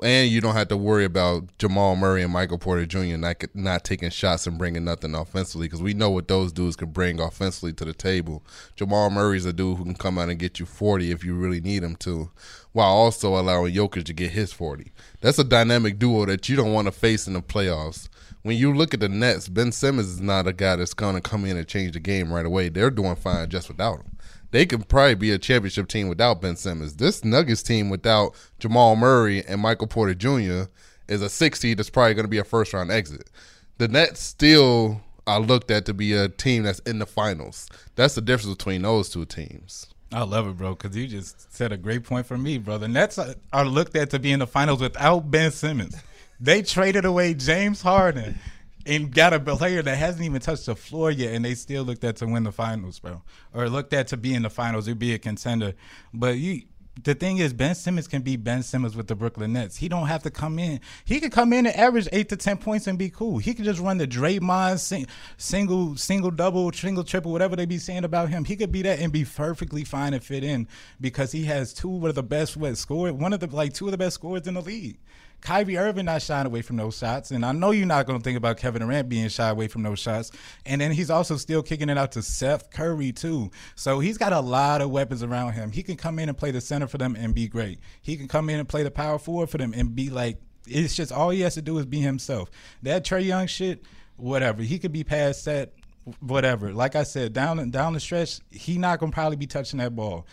And you don't have to worry about Jamal Murray and Michael Porter Jr. not taking shots and bringing nothing offensively, because we know what those dudes can bring offensively to the table. Jamal Murray's a dude who can come out and get you 40 if you really need him to, while also allowing Jokic to get his 40. That's a dynamic duo that you don't want to face in the playoffs. When you look at the Nets, Ben Simmons is not a guy that's going to come in and change the game right away. They're doing fine just without him. They could probably be a championship team without Ben Simmons. This Nuggets team without Jamal Murray and Michael Porter Jr. is a 60 that's probably going to be a first-round exit. The Nets still are looked at to be a team that's in the finals. That's the difference between those two teams. I love it, bro, because you just said a great point for me, brother. Nets are looked at to be in the finals without Ben Simmons. They traded away James Harden and got a player that hasn't even touched the floor yet, and they still looked at to win the finals, bro. Or looked at to be in the finals. He'd be a contender. But the thing is, Ben Simmons can be Ben Simmons with the Brooklyn Nets. He don't have to come in. He could come in and average 8 to 10 points and be cool. He could just run the Draymond single-double, single-triple, whatever they be saying about him. He could be that and be perfectly fine and fit in, because he has two of the best scorers in the legue. Kyrie Irving not shying away from those shots, and I know you're not going to think about Kevin Durant being shy away from those shots, and then he's also still kicking it out to Steph Curry too. So he's got a lot of weapons around him. He can come in and play the center for them and be great. He can come in and play the power forward for them and be like, it's just all he has to do is be himself. That Trae Young shit, whatever. He could be past that, whatever. Like I said, down the stretch, he not going to probably be touching that ball.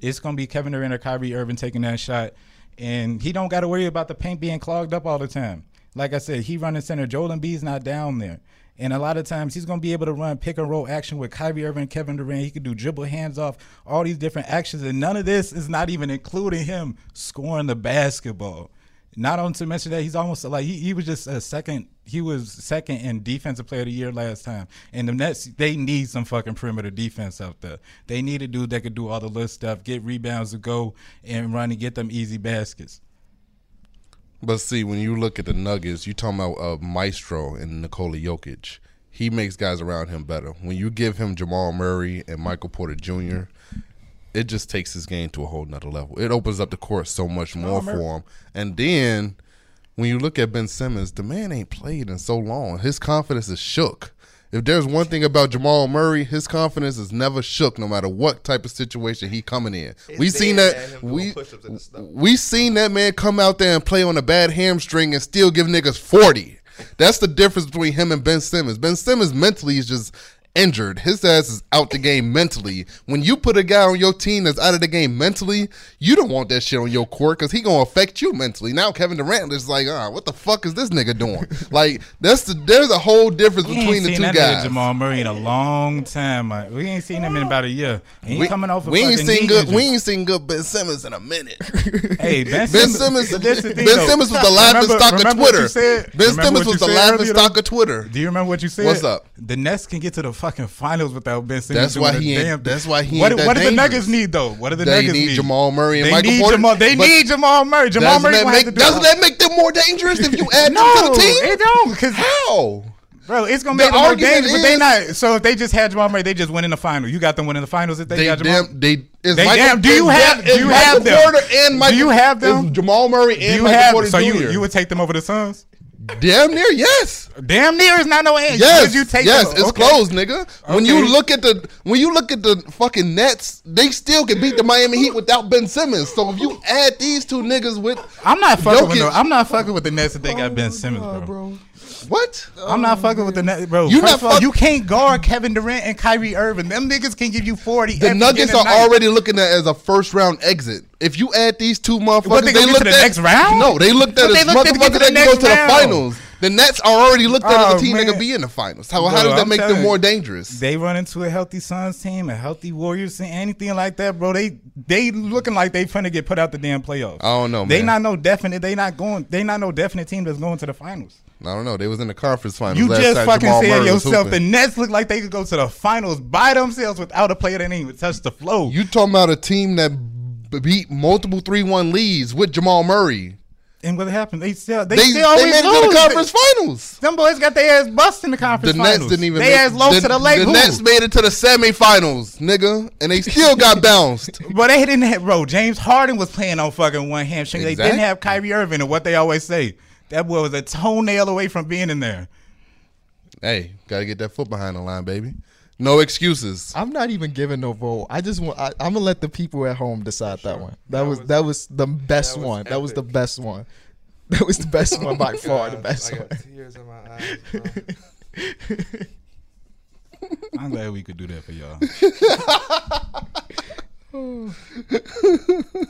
It's going to be Kevin Durant or Kyrie Irving taking that shot. And he don't got to worry about the paint being clogged up all the time. Like I said, he running center. Joel Embiid's not down there. And a lot of times he's going to be able to run pick and roll action with Kyrie Irving and Kevin Durant. He could do dribble hands off, all these different actions. And none of this is not even including him scoring the basketball. Not only to mention that he's almost like he was just a second. He was second in defensive player of the year last time. And the Nets, they need some fucking perimeter defense out there. They need a dude that could do all the little stuff, get rebounds to go and run and get them easy baskets. But see, when you look at the Nuggets, you're talking about Maestro and Nikola Jokic. He makes guys around him better. When you give him Jamal Murray and Michael Porter Jr., it just takes his game to a whole nother level. It opens up the court so much more for him. And then when you look at Ben Simmons, the man ain't played in so long. His confidence is shook. If there's one thing about Jamal Murray, his confidence is never shook, no matter what type of situation he coming in. We seen that man come out there and play on a bad hamstring and still give niggas 40. That's the difference between him and Ben Simmons. Ben Simmons mentally is just injured. His ass is out the game mentally. When you put a guy on your team that's out of the game mentally, you don't want that shit on your court, because he gonna affect you mentally. Now Kevin Durant is like, what the fuck is this nigga doing? Like, there's a whole difference between the two guys. We ain't seen that nigga Jamal Murray in a long time. Like, we ain't seen him in about a year. We ain't seen good Ben Simmons in a minute. Hey, Ben Simmons was the laughing stock of Twitter. Ben Simmons was the laughing stock of Twitter. Do you remember what you said? What's up? The Nets can get to the fucking finals without Ben Simmons. That's why he ain't. What do the Nuggets need though? What do the Nuggets need? Jamal Murray and Michael Porter. They need Jamal Murray. Jamal Murray have to do. Doesn't that make them more dangerous if you add them to the team? It don't. How? Bro, it's going to make them more dangerous, but they not. So if they just had Jamal Murray, they just win in the final. You got them winning the finals if they got Jamal Murray. Do you have them? Jamal Murray and Michael Porter Jr. So you would take them over the Suns? Damn near, yes. Damn near is not no answer. Yes, you take them? It's close, nigga. Okay. When you look at the fucking Nets, they still can beat the Miami Heat without Ben Simmons. So if you add these two niggas with, I'm not fucking with the Nets if they got Ben Simmons, bro. What? I'm not fucking with the Nets, bro. You can't guard Kevin Durant and Kyrie Irving. Them niggas can give you 40. The Nuggets are already looking at it as a first round exit. If you add these two motherfuckers, they looked at the next round. No, they looked at as motherfuckers that can go to the finals. The Nets are already looked at as a team that can be in the finals. How does that make them more dangerous? They run into a healthy Suns team, a healthy Warriors team, anything like that, bro. They looking like they finna get put out the damn playoffs. I don't know, man. They not no definite team that's going to the finals. I don't know. They was in the conference finals. You just fucking said yourself. The Nets look like they could go to the finals by themselves without a player that ain't even touched the floor. You talking about a team that beat multiple 3-1 leads with Jamal Murray. And what happened? They still made it to the conference finals. Them boys got their ass bust in the conference finals. The Nets didn't even make it. They ass low to the lake. The Nets made it to the semifinals, nigga, and they still got bounced. But they didn't have, bro. James Harden was playing on fucking one hamstring. Exactly. They didn't have Kyrie Irving, and what they always say. That boy was a toenail away from being in there. Hey, got to get that foot behind the line, baby. No excuses. I'm not even giving no vote. I'm going to let the people at home decide that one. That was the best one. Epic. That was the best one. That was the best one by far. The best one. I got tears in my eyes, bro. I'm glad we could do that for y'all.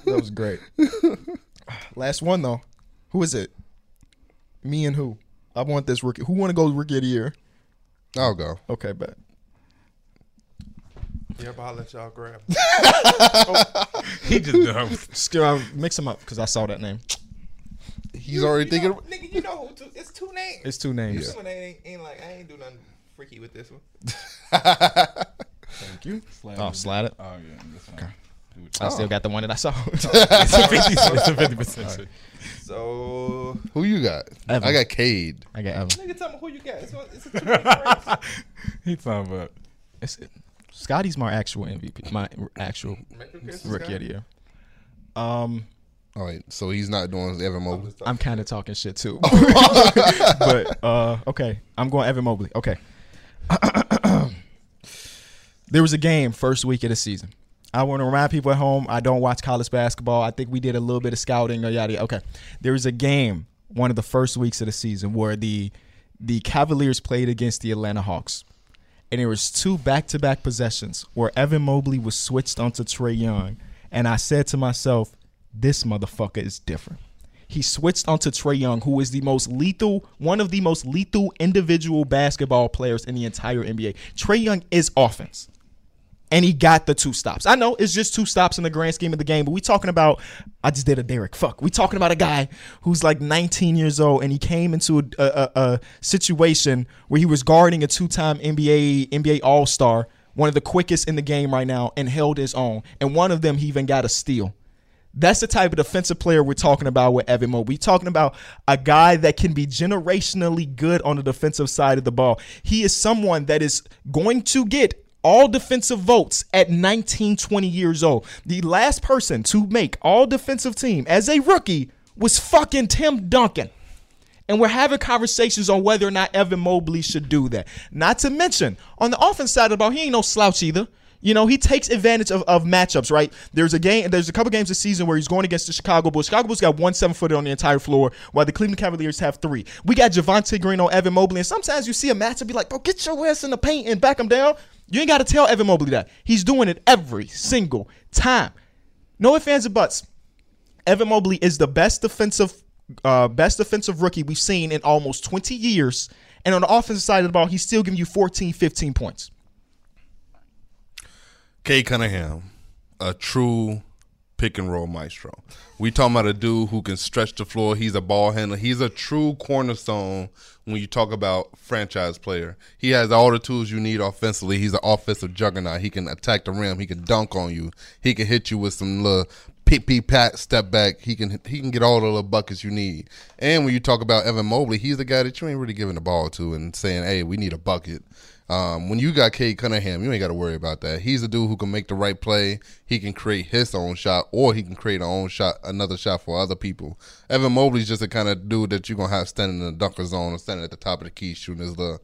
That was great. Last one, though. Who is it? Me and who? I want this rookie. Who want to go rookie of the year? I'll go. Okay, bet. Yeah, but I'll let y'all grab. Oh. He just dumb. Mix him up because I saw that name. He's already thinking. Nigga, you know who? It's two names. It's two names. This one ain't like I ain't do nothing freaky with this one. Thank you. Slide it. Oh yeah. That's okay. I still got the one that I saw. It's a 50%. Right. So who you got? Evan. I got Cade. I got Evan. Nigga, tell me who you got. It's a two-way. He talking about. Scotty's my actual MVP. My actual rookie of the year. All right. So he's not doing Evan Mobley. I'm kind of talking shit too. But okay, I'm going Evan Mobley. Okay. There was a game first week of the season. I want to remind people at home, I don't watch college basketball. I think we did a little bit of scouting or yada. Okay. There was a game, one of the first weeks of the season, where the Cavaliers played against the Atlanta Hawks. And there was two back-to-back possessions where Evan Mobley was switched onto Trae Young. And I said to myself, this motherfucker is different. He switched onto Trae Young, who is one of the most lethal individual basketball players in the entire NBA. Trae Young is offense. And he got the two stops. I know it's just two stops in the grand scheme of the game, but we talking about, I just did a Derek. Fuck. We talking about a guy who's like 19 years old, and he came into a situation where he was guarding a two-time NBA All-Star, one of the quickest in the game right now, and held his own. And one of them, he even got a steal. That's the type of defensive player we're talking about with Evan Mobley. We're talking about a guy that can be generationally good on the defensive side of the ball. He is someone that is going to get all defensive votes at 19, 20 years old. The last person to make all defensive team as a rookie was fucking Tim Duncan. And we're having conversations on whether or not Evan Mobley should do that. Not to mention, on the offense side of the ball, he ain't no slouch either. You know, he takes advantage of matchups, right? There's a couple games this season where he's going against the Chicago Bulls. Chicago Bulls got 1 7-footer on the entire floor, while the Cleveland Cavaliers have three. We got Javante Green on Evan Mobley, and sometimes you see a matchup, be like, bro, get your ass in the paint and back him down. You ain't got to tell Evan Mobley that. He's doing it every single time. No ifs, ands, or buts. Evan Mobley is the best defensive rookie we've seen in almost 20 years. And on the offensive side of the ball, he's still giving you 14, 15 points. Cade Cunningham, a true pick and roll maestro. We talking about a dude who can stretch the floor. He's a ball handler. He's a true cornerstone when you talk about franchise player. He has all the tools you need offensively. He's an offensive juggernaut. He can attack the rim. He can dunk on you. He can hit you with some little pee-pee-pat step back. He can get all the little buckets you need. And when you talk about Evan Mobley, he's the guy that you ain't really giving the ball to and saying, hey, we need a bucket. When you got Cade Cunningham, you ain't got to worry about that. He's a dude who can make the right play. He can create his own shot, or he can create another shot for other people. Evan Mobley's just the kind of dude that you're going to have standing in the dunker zone or standing at the top of the key shooting his little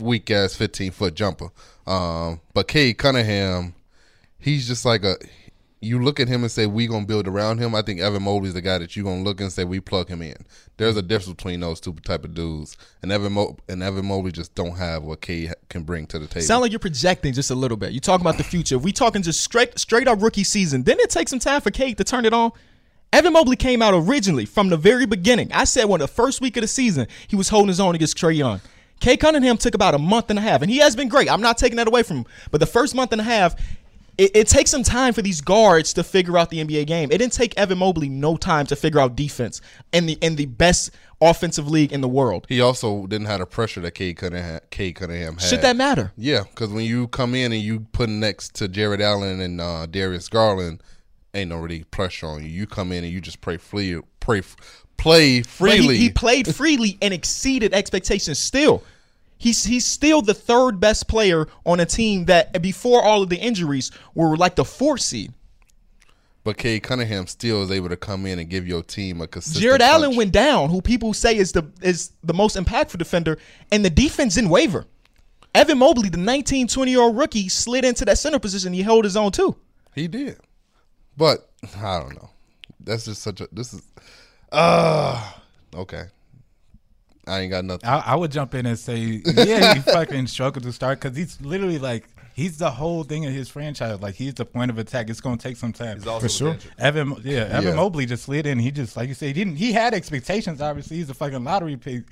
weak-ass 15-foot jumper. But Cade Cunningham, he's just like a – you look at him and say, we going to build around him. I think Evan Mobley's the guy that you're going to look and say, we plug him in. There's a difference between those two type of dudes, and Evan Mobley just don't have what Cade can bring to the table. Sound like you're projecting just a little bit. You're talking about the future. If we talking just straight up rookie season, didn't it take some time for Cade to turn it on? Evan Mobley came out originally from the very beginning. I said when the first week of the season, he was holding his own against Trae Young. Cade Cunningham took about a month and a half, and he has been great. I'm not taking that away from him, but the first month and a half, it takes some time for these guards to figure out the NBA game. It didn't take Evan Mobley no time to figure out defense in the best offensive league in the world. He also didn't have the pressure that Cade Cunningham had. Should that matter? Yeah, because when you come in and you put next to Jared Allen and Darius Garland, ain't no really pressure on you. You come in and you just play freely. But he played freely and exceeded expectations still. He's still the third best player on a team that before all of the injuries were like the fourth seed. But Cade Cunningham still is able to come in and give your team a consistent Jared punch. Allen went down, who people say is the most impactful defender, and the defense didn't waver. Evan Mobley, the 19, 20-year-old rookie, slid into that center position. He held his own too. He did. But I don't know. That's just such a – this is okay. I ain't got nothing. I would jump in and say, yeah, he fucking struggled to start because he's literally like he's the whole thing of his franchise. Like he's the point of attack. It's gonna take some time for sure. Evan Mobley just slid in. He just like you said, he had expectations. Obviously, he's a fucking lottery pick.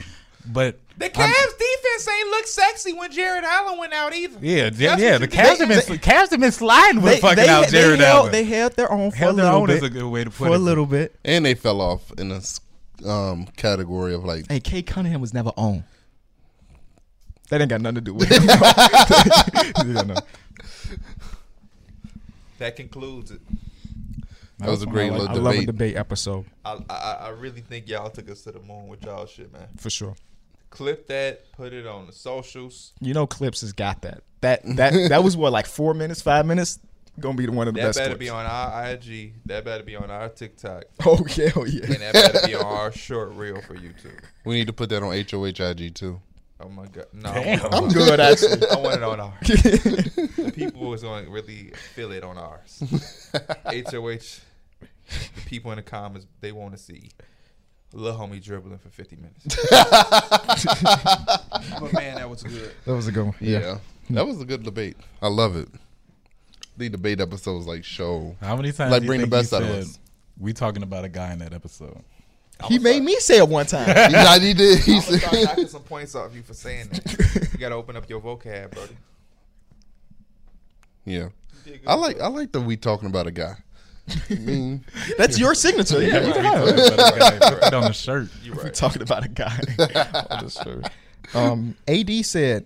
But the Cavs defense ain't look sexy when Jared Allen went out either. Yeah, the Cavs have been sliding with fucking out Jared Allen. They held their own for a little bit. Is a good way to put it. For a little bit, and they fell off in a. Category of like, hey, Cade Cunningham was never on. That ain't got nothing to do with it. Yeah, no. That concludes it. That was a great little debate. I love a debate episode. I really think y'all took us to the moon with y'all shit, man. For sure. Clip that. Put it on the socials. You know, Clips has got that. That was what, like 4 minutes, 5 minutes. Gonna be one of the best. That better be on our IG. That better be on our TikTok. Oh yeah, oh yeah. And that better be on our short reel for YouTube. We need to put that on HOH IG too. Oh my god, no! I'm good actually. I want it on ours. People is gonna really feel it on ours. HOH. The people in the comments, they want to see little homie dribbling for 50 minutes. But man, that was good. That was a good one. Yeah, that was a good debate. I love it. The debate episodes like show. How many times? Like bring the best out of us. We talking about a guy in that episode. He made me say it one time. He did. He said. Start knocking some points off you for saying that. You gotta open up your vocab, buddy. Yeah, I like that we talking about a guy. I mean, that's your signature. Yeah, you can have it on the shirt. You right. We talking about a guy on the shirt. AD said.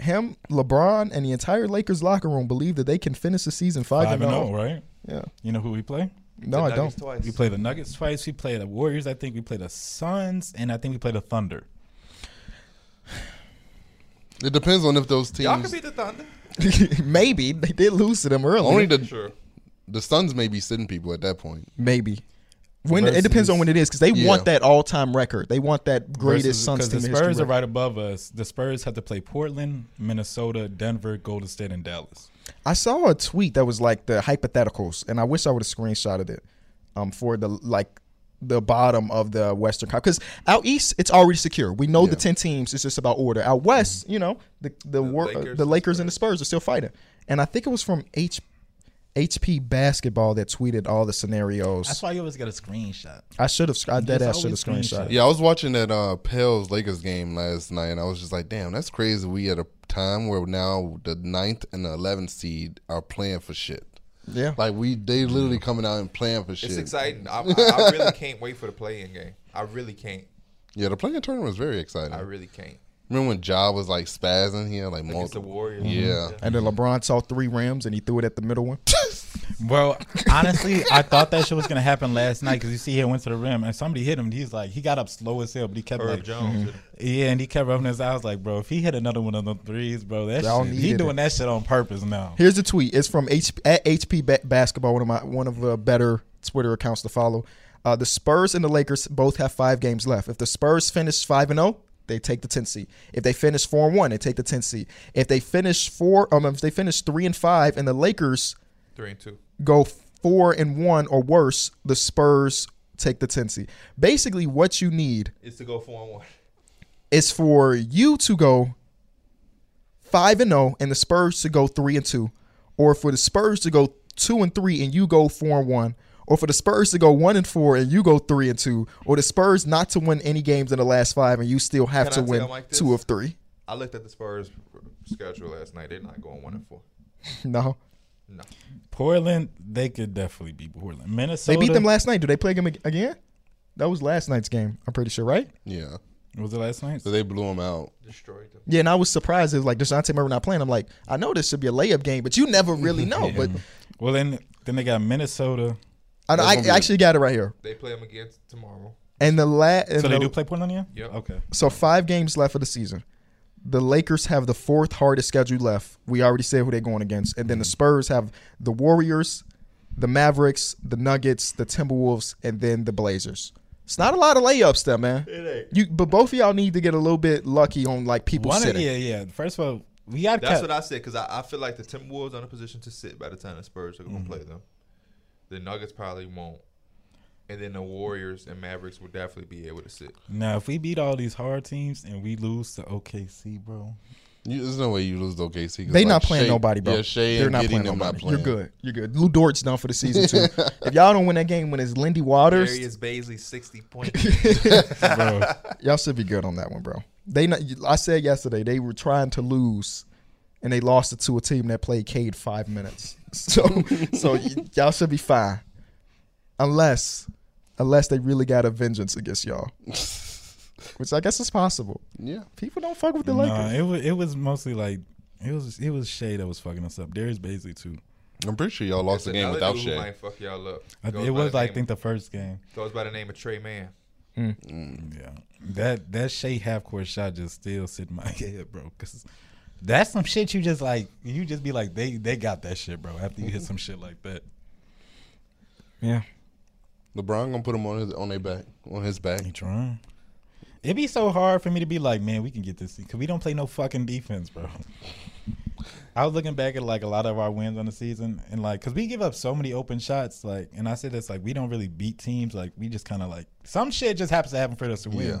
Him, LeBron, and the entire Lakers locker room believe that they can finish the season 5-0, right? Yeah. You know who we play? No, I don't. Twice. We play the Nuggets twice. We play the Warriors. I think we play the Suns, and I think we play the Thunder. It depends on if those teams. Y'all could beat the Thunder. Maybe they did lose to them earlier. Only the Suns may be sitting people at that point. Maybe. When versus, it depends on when it is because they want that all-time record. They want that greatest Suns team in history. Because the Spurs are right above us. The Spurs have to play Portland, Minnesota, Denver, Golden State, and Dallas. I saw a tweet that was like the hypotheticals, and I wish I would have screenshotted it for the like the bottom of the Western Conference. Because out East, it's already secure. We know the 10 teams. It's just about order. Out West, you know, the Lakers and the Spurs are still fighting. And I think it was from HP Basketball that tweeted all the scenarios. That's why you always got a screenshot. I should have. I dead ass should have screenshot. Yeah, I was watching that Pels Lakers game last night, and I was just like, "Damn, that's crazy." We at a time where now the 9th and the 11th seed are playing for shit. Yeah. Like, they literally coming out and playing for shit. It's exciting. I really can't wait for the play-in game. I really can't. Yeah, the play-in tournament is very exciting. I really can't. Remember when Ja was, like, spazzing here? Like against the Warriors. Yeah. And then LeBron saw 3 rims and he threw it at the middle one. Bro, honestly, I thought that shit was going to happen last night because you see he went to the rim and somebody hit him. And he's like, he got up slow as hell, but he kept Herb Jones. Yeah, and he kept rubbing his eyes like, bro, if he hit another one of them threes, bro, he doing that shit on purpose now. Here's a tweet. It's from HP Basketball, one of the better Twitter accounts to follow. The Spurs and the Lakers both have 5 games left. If the Spurs finish 5-0, they take the 10th seed. If they finish 4-1, they take the 10th seed. If they finish 3-5, and the Lakers 3-2 go 4-1 or worse, the Spurs take the 10th seed. Basically, what you need is to go 4-1. It's for you to go 5-0, and the Spurs to go 3-2, or for the Spurs to go 2-3, and you go 4-1. Or for the Spurs to go 1-4 and you go 3-2, or the Spurs not to win any games in the last 5 and you still have to win like 2 of 3. I looked at the Spurs schedule last night. They're not going 1-4. No. No. Portland, they could definitely beat Portland. Minnesota. They beat them last night. Do they play them again? That was last night's game, I'm pretty sure, right? Yeah. Was it last night? So they blew them out. Destroyed them. Yeah, and I was surprised. It was like, Dejounte Murray not playing. I'm like, I know this should be a layup game, but you never really know. Yeah. But well, then they got Minnesota. I actually got it right here. They play them again tomorrow. And so they do play Portland again? Yeah. Okay. So 5 games left of the season. The Lakers have the 4th hardest schedule left. We already said who they're going against. And then the Spurs have the Warriors, the Mavericks, the Nuggets, the Timberwolves, and then the Blazers. It's not a lot of layups there, man. It ain't. But both of y'all need to get a little bit lucky on, like, people sitting. Yeah. First of all, we got to That's what I said, because I feel like the Timberwolves are in a position to sit by the time the Spurs are going to play them. The Nuggets probably won't. And then the Warriors and Mavericks will definitely be able to sit. Now, if we beat all these hard teams and we lose to OKC, bro. There's no way you lose to OKC. They're not playing nobody, bro. Yeah, they're not playing nobody. You're good. Lou Dort's done for the season, too. If y'all don't win that game when it's Lindy Waters. Darius Bazley, 60 points. Bro, y'all should be good on that one, bro. I said yesterday, they were trying to lose, and they lost it to a team that played Cade 5 minutes. So y'all should be fine. Unless they really got a vengeance against y'all. Which I guess is possible. Yeah. People don't fuck with the Lakers. It was mostly like it was Shea that was fucking us up. Darius Bazley too. I'm pretty sure y'all lost the game without Shea. Might fuck y'all up. I think the first game. Goes by the name of Trae Mann. Yeah. That Shea half court shot just still sit in my head, bro. Cause that's some shit you just be like they got that shit, bro, after you hit some shit like that. Yeah. LeBron gonna put him on his back. He trying. It'd be so hard for me to be like, man, we can get this because we don't play no fucking defense, bro. I was looking back at like a lot of our wins on the season and like, cause we give up so many open shots, like, and I said this, like, we don't really beat teams, like we just kind of like some shit just happens to happen for us to win, yeah.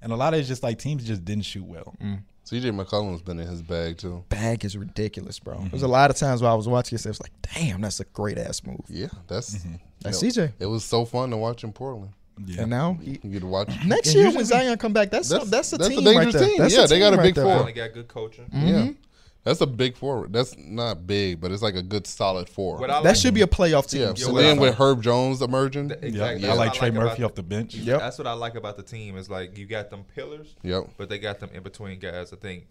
And a lot of it's just like teams just didn't shoot well. CJ McCollum's been in his bag too. Bag is ridiculous, bro. There's a lot of times where I was watching this, I was like, damn, that's a great ass move. Yeah, that's CJ. It was so fun to watch in Portland. Yeah. And now you get to watch next year when Zion come back. That's a dangerous team. They got a big four. They got good coaching. Yeah, that's a big forward. That's not big, but it's like a good solid four. That should be a playoff team. Yeah. So then with Herb Jones emerging, exactly. Yeah. I like Trey Murphy off the bench. Yep. That's what I like about the team is like you got them pillars. Yep. But they got them in between guys. I think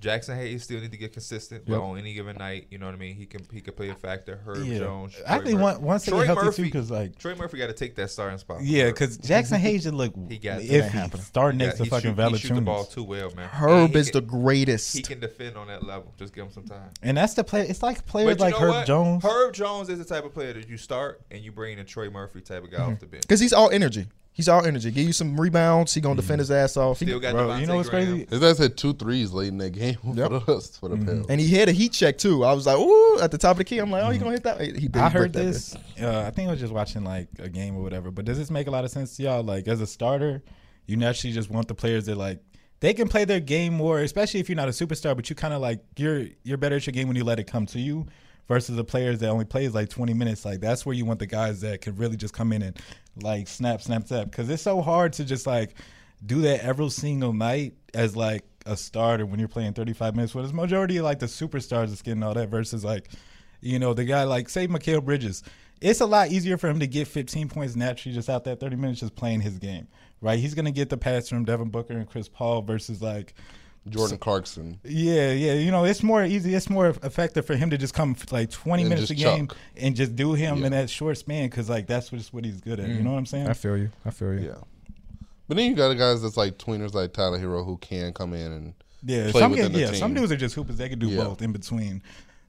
Jackson Hayes still need to get consistent, but on any given night, you know what I mean. He could play a factor. Herb Jones. I think once they help too, because like Trey Murphy got to take that starting spot. Yeah, because Jackson Hayes just look iffy. Start next to fucking Valanciunas. He shoots the ball too well, man. Herb is the greatest. He can defend on that level. Just give him some time. And that's the play. It's like players like Herb Jones. Herb Jones is the type of player that you start and you bring in Trey Murphy type of guy off the bench because he's all energy. He's all energy. Give you some rebounds. He gonna defend his ass off. Still got Devontae Graham. You know what's crazy? His ass had 2 threes late in that game for the Pels. And he hit a heat check too. I was like, ooh, at the top of the key. I'm like, oh, he gonna hit that? I heard this. I think I was just watching like a game or whatever. But does this make a lot of sense to y'all? Like as a starter, you naturally just want the players that like they can play their game more, especially if you're not a superstar. But you kind of like you're better at your game when you let it come to you. Versus the players that only plays like 20 minutes, like that's where you want the guys that can really just come in and like snap. Because it's so hard to just like do that every single night as like a starter when you're playing 35 minutes. Well, it's majority of like the superstars that's getting all that versus like You know, the guy like, say, Mikal Bridges. It's a lot easier for him to get 15 points naturally just out that 30 minutes just playing his game, right? He's going to get the pass from Devin Booker and Chris Paul versus, like, Jordan Clarkson. Yeah, yeah. You know, it's more easy. It's more effective for him to just come, like, 20 and minutes a game and just do him in that short span because, like, that's just what he's good at. You know what I'm saying? I feel you. I feel you. Yeah. But then you got guys that's, like, tweeners like Tyler Herro who can come in and play within the team. Some dudes are just hoopers. They can do both in between.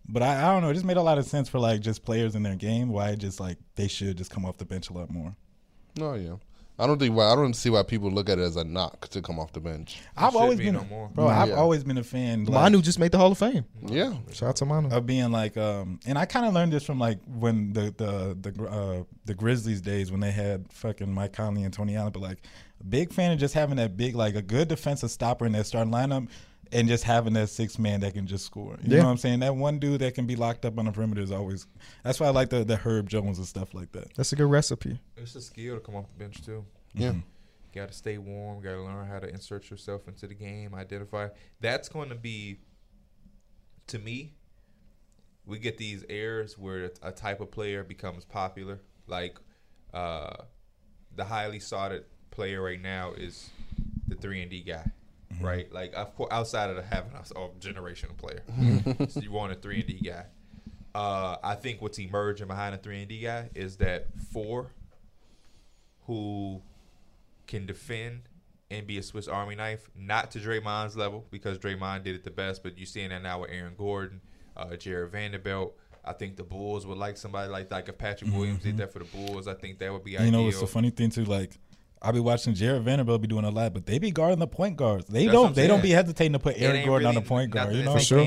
But I don't know. It just made a lot of sense for, like, just players in their game. Why just, like, they should just come off the bench a lot more. Oh, yeah. I don't see why people look at it as a knock to come off the bench. I've always been a fan. Like, Manu just made the Hall of Fame. Yeah, shout out to Manu. Of being like, and I kind of learned this from like when the Grizzlies days when they had fucking Mike Conley and Tony Allen. But like, big fan of just having that big like a good defensive stopper in that starting lineup. And just having that six man that can just score. You know what I'm saying? That one dude that can be locked up on the perimeter is always – that's why I like the Herb Jones and stuff like that. That's a good recipe. It's a skill to come off the bench too. Yeah. You got to stay warm. Got to learn how to insert yourself into the game, identify. That's going to be – to me, we get these eras where a type of player becomes popular. Like the highly sought player right now is the 3-and-D guy. Right, like of course, outside of having a generational player, so you want a 3-and-D guy. I think what's emerging behind a 3-and-D guy is that 4 who can defend and be a Swiss Army knife, not to Draymond's level because Draymond did it the best, but you're seeing that now with Aaron Gordon, Jared Vanderbilt. I think the Bulls would like somebody like that. Like if Patrick Williams did that for the Bulls, I think that would be ideal. You know, it's a funny thing too, like. I'll be watching Jared Vanderbilt be doing a lot, but they be guarding the point guards. They don't be hesitating to put Aaron Gordon on the point guard. You know, for sure. I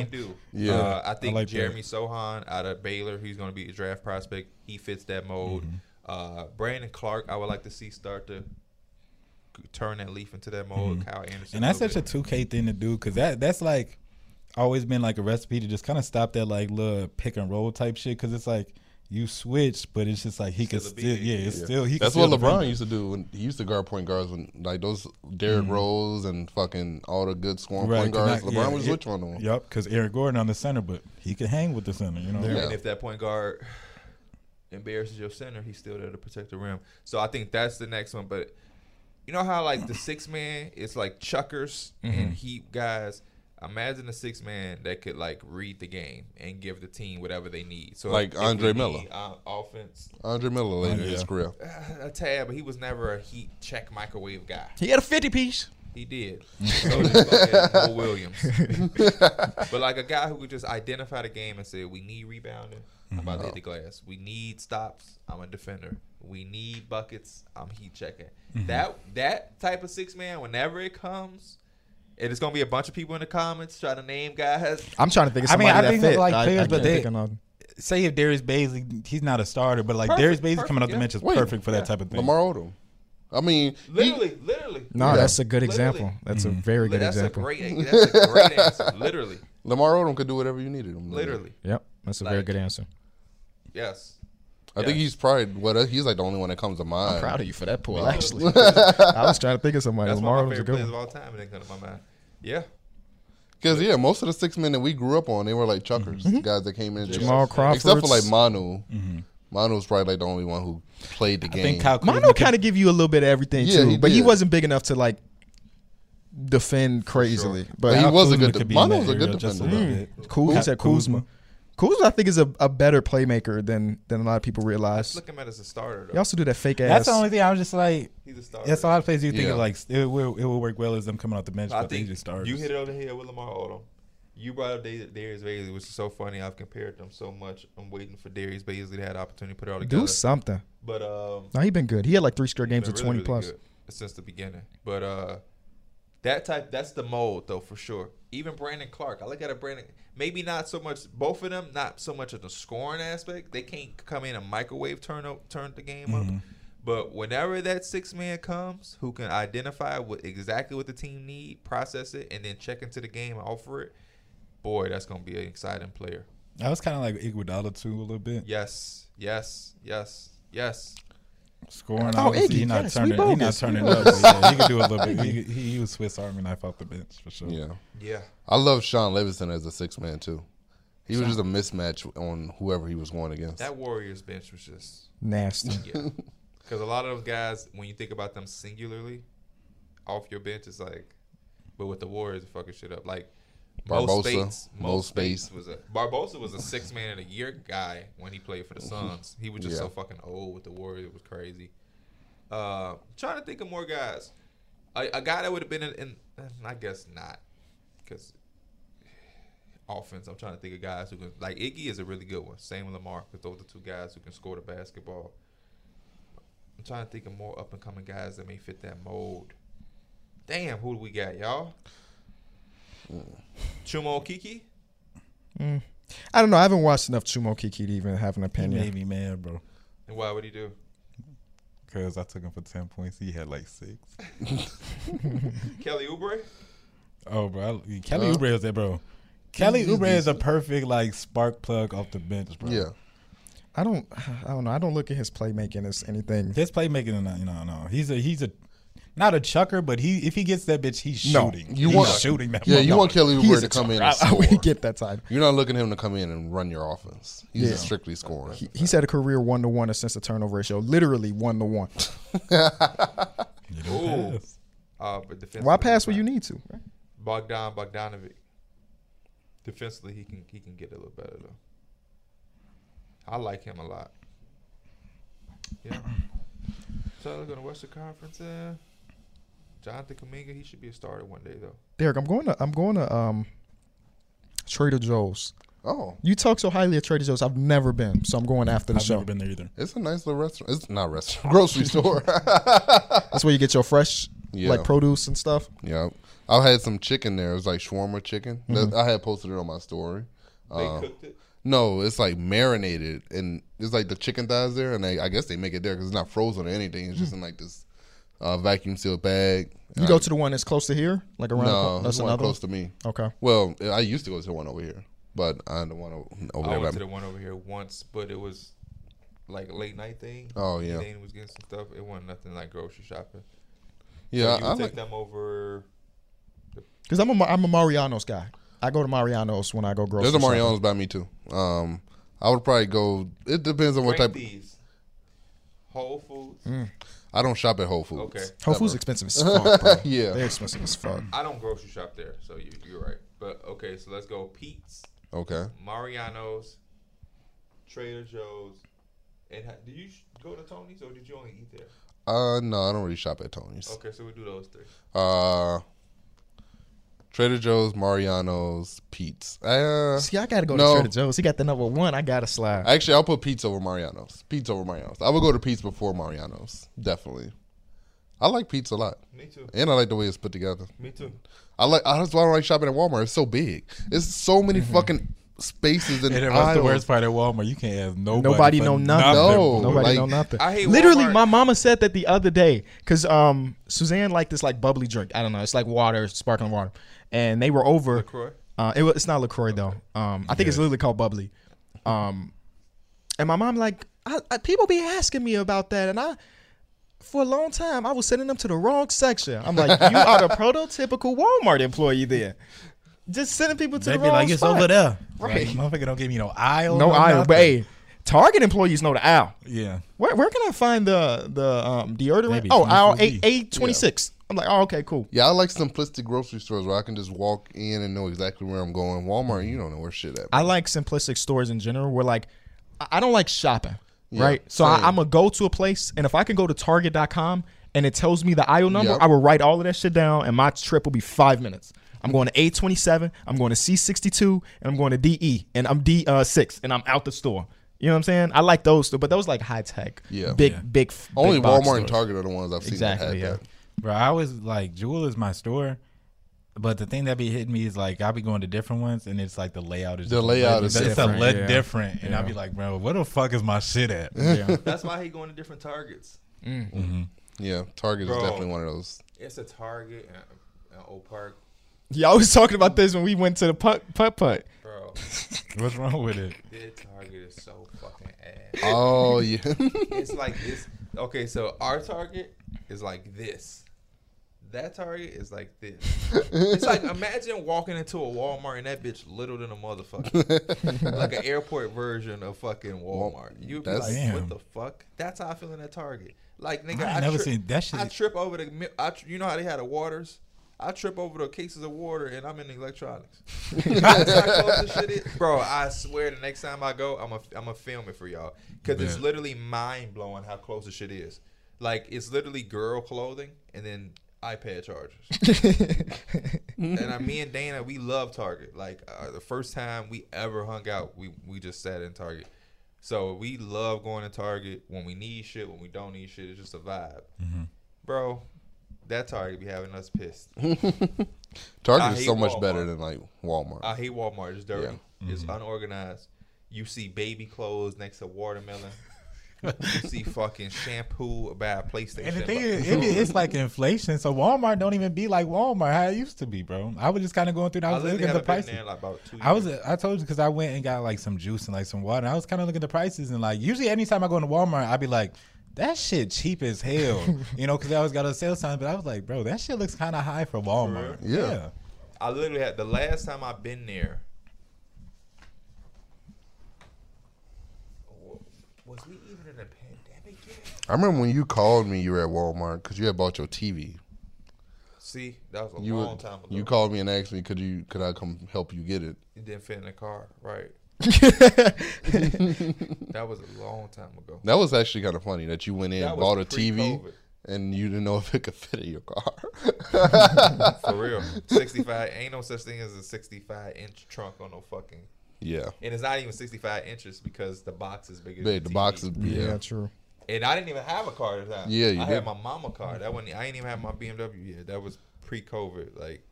think I like Jeremy Sohan out of Baylor, he's going to be a draft prospect. He fits that mold. Brandon Clark, I would like to see start to turn that leaf into that mold. Kyle Anderson, and that's such a 2K thing to do because that's like always been like a recipe to just kind of stop that like little pick and roll type shit because it's like. You switched, but it's just like he could still, still he. That's what LeBron used to do when he used to guard point guards when like those Derrick Rose and fucking all the good scoring point guards. LeBron would switch on them. Yep, because Aaron Gordon on the center, but he could hang with the center. You know, and if that point guard embarrasses your center, he's still there to protect the rim. So I think that's the next one. But you know how like the 6-man, it's like chuckers and heap guys. Imagine a 6-man that could like read the game and give the team whatever they need. So like Andre Miller, offense. Andre Miller later in his career, a tad, but he was never a heat check microwave guy. He had a 50-piece. He did. So did Mo Williams, but like a guy who could just identify the game and say, "We need rebounding. I'm about to hit the glass. We need stops. I'm a defender. We need buckets. I'm heat checking." That type of 6-man, whenever it comes. And it's going to be a bunch of people in the comments trying to name guys. I'm trying to think of somebody that fit. I mean, I think like players, but say if Darius Bazley, he's not a starter, but like Darius Bazley coming up the bench is perfect for that type of thing. Lamar Odom. I mean. Literally. No, that's a good example. That's a very good example. That's a great answer. Literally. Lamar Odom could do whatever you needed him. Literally. Yep. That's a very good answer. Yes. I think he's probably he's like the only one that comes to mind. I'm proud of you for that pull, actually. I was trying to think of somebody. That's one of my favorite players of all time. It didn't come to my mind. Yeah. Because, most of the 6-men that we grew up on, they were like chuckers. The guys that came in. Jamal Crawford. Except for like Manu. Manu's probably like the only one who played the game. Manu kind of give you a little bit of everything, too. But he wasn't big enough to like defend crazily. Sure. But he was a good defender. Manu was a good defender. Kuzma. Kuzma, I think, is a better playmaker than a lot of people realize. Let's look him at as a starter, though. You also do that fake ass. That's the only thing I was just like. He's a starter. That's a lot of plays you think like it will work well as them coming off the bench. I think you hit it over the head with Lamar Odom. You brought up Darius Bazley, which is so funny. I've compared them so much. I'm waiting for Darius Bazley to have the opportunity to put it all together. Do something. But no, he's been good. He had like 3 straight games of 20 plus since the beginning. But that's the mold though for sure. Even Brandon Clark, I look at Brandon. Maybe not so much. Both of them, not so much of the scoring aspect. They can't come in and microwave turn the game up. But whenever that 6-man comes, who can identify exactly what the team need, process it, and then check into the game and offer it, boy, that's gonna be an exciting player. I was kind of like Iguodala too a little bit. Yes. Scoring, he's not turning. He's not turning up. He could do a little bit. He was Swiss Army knife off the bench for sure. Yeah. I love Sean Livingston as a 6-man too. He was just a mismatch on whoever he was going against. That Warriors bench was just nasty. Yeah. Because a lot of those guys, when you think about them singularly, off your bench, it's like, but with the Warriors, fucking shit up. Like, Mo Spates was a Barbosa was a six-man of the year guy when he played for the Suns. He was just so fucking old with the Warriors. It was crazy. Trying to think of more guys. A guy that would have been in I guess not, because offense. I'm trying to think of guys who can, like, Iggy is a really good one. Same with Lamar, because those are the two guys who can score the basketball. I'm trying to think of more up and coming guys that may fit that mold. Damn, who do we got, y'all? Chuma Okeke? I don't know. I haven't watched enough Chuma Okeke to even have an opinion. He made me mad, bro. And why would he do? Because I took him for 10 points. He had like 6. Kelly Oubre? Oh, bro. Kelly Oubre is that, bro. Kelly Oubre is a perfect, like, spark plug off the bench, bro. Yeah. I don't know. I don't look at his playmaking as anything. His playmaking, no. He's not a chucker, but if he gets that bitch, he's shooting. You want Kelly Oubre to come in and score. We get that type. You're not looking at him to come in and run your offense. He's strictly scoring. He's had a career 1-to-1 assist to turnover ratio. Literally 1-to-1. Why pass when you need to? Right? Bogdanovic. Defensively, he can get a little better, though. I like him a lot. Yeah. So look at the Western Conference. Jonathan Kuminga, he should be a starter one day, though. Derek, I'm going to Trader Joe's. Oh, you talk so highly of Trader Joe's. I've never been, so I'm going after the show. I've never been there either. It's a nice little restaurant. It's not a restaurant, grocery store. That's where you get your fresh like produce and stuff. Yeah, I had some chicken there. It was like shawarma chicken. Mm-hmm. I had posted it on my story. They cooked it. No, it's like marinated, and it's like the chicken thighs there, and I guess they make it there because it's not frozen or anything. It's just in like this vacuum sealed bag. You go to the one that's close to here, like around. No, that's the one close to me. Okay. Well, I used to go to the one over here, but I went to the one over here once, but it was like a late night thing. Oh yeah. It was getting some stuff. It wasn't nothing like grocery shopping. Yeah, so I take them over. Because I'm a Mariano's guy. I go to Mariano's when I go grocery. There's a Mariano's by me too. I would probably go. It depends on what type. Whole Foods. I don't shop at Whole Foods. Okay. Whole Foods expensive as fuck, bro. Yeah, they're expensive as fuck. I don't grocery shop there, so you're right. But okay, so let's go Pete's. Okay. Mariano's, Trader Joe's, and do you go to Tony's or did you only eat there? No, I don't really shop at Tony's. Okay, so we do those three. Trader Joe's, Mariano's, Pete's. I gotta go to Trader Joe's. He got the number one. I gotta slide. Actually, I'll put Pete's over Mariano's. I would go to Pete's before Mariano's. Definitely. I like Pete's a lot. Me too. And I like the way it's put together. Me too. That's why I don't like shopping at Walmart. It's so big. It's so many fucking spaces in the aisles. And that's the worst part at Walmart. You can't have nobody know nothing. Nobody know nothing. I hate literally, Walmart. My mama said that the other day because Suzanne liked this like bubbly drink. I don't know. It's like water, sparkling water. And they were over. LaCroix? It's not LaCroix, though. I think it's literally called Bubbly. And my mom, like, people be asking me about that. And for a long time, I was sending them to the wrong section. I'm like, you are the prototypical Walmart employee there. Just sending people to the wrong spot. It's over there. Right. Motherfucker don't give me no aisle. No aisle. But, hey, Target employees know the aisle. Yeah. Where can I find the deodorant? Maybe. Oh, aisle 826. I'm like, oh, okay, cool. Yeah, I like simplistic grocery stores where I can just walk in and know exactly where I'm going. Walmart, you don't know where shit at. Bro. I like simplistic stores in general where, like, I don't like shopping, right? So I'm going to go to a place, and if I can go to Target.com and it tells me the aisle number, I will write all of that shit down, and my trip will be 5 minutes. I'm going to A27, I'm going to C62, and I'm going to DE, and I'm D6, and I'm out the store. You know what I'm saying? I like those, but those like high-tech, big only Walmart stores. And Target are the ones I've seen that had that. Bro, I always like Jewel is my store, but the thing that be hitting me is like I'll be going to different ones and it's like the layout is different. It's a lot different, and I'll be like, bro, where the fuck is my shit at? Yeah. That's why he going to different Targets. Mm-hmm. Yeah, Target is definitely one of those. It's a Target and Oak Park. Yeah, I was talking about this when we went to the putt. Bro, what's wrong with it? The Target is so fucking ass. Oh yeah, it's like this. Okay, so our Target is like this. That target is like this. It's like, imagine walking into a Walmart and that bitch little than a motherfucker. Like an airport version of fucking Walmart. You'd be like, damn. What the fuck? That's how I feel in that Target. Like, nigga, I never seen that shit. I trip over the, you know how they had the waters? I trip over the cases of water and I'm in the electronics. Bro, I swear the next time I go, I'm a film it for y'all. Because it's literally mind-blowing how close the shit is. Like, it's literally girl clothing and then iPad chargers. And me and Dana, we love Target. Like, the first time we ever hung out, we just sat in Target. So we love going to Target when we need shit, when we don't need shit. It's just a vibe. Mm-hmm. Bro, that Target be having us pissed. Target is so much better than, like, Walmart. I hate Walmart. It's dirty. Yeah. Mm-hmm. It's unorganized. You see baby clothes next to watermelon. You see fucking shampoo by a PlayStation. And the thing is, it's like inflation. So Walmart don't even be like Walmart how it used to be, bro. I was just kind of going through. And I was looking at the prices. Like about 2 years. I told you because I went and got like some juice and like some water. And I was kind of looking at the prices and like usually anytime I go into Walmart, I'd be like, that shit cheap as hell, you know, because I always got a sales sign. But I was like, bro, that shit looks kind of high for Walmart. For yeah. I literally had the last time I've been there. Was we even in a pandemic yet? I remember when you called me, you were at Walmart because you had bought your TV. See, that was a long time ago. You called me and asked me, could I come help you get it? It didn't fit in the car, right? That was a long time ago. That was actually kind of funny that you went in and bought a TV and you didn't know if it could fit in your car. For real. 65, ain't no such thing as a 65-inch trunk on no fucking... Yeah. And it's not even 65 inches because the box is bigger than the TV. Box is bigger. Yeah, true. And I didn't even have a car at the time. Yeah, I had my mama car. That wasn't, I ain't even have my BMW yet. That was pre-COVID, like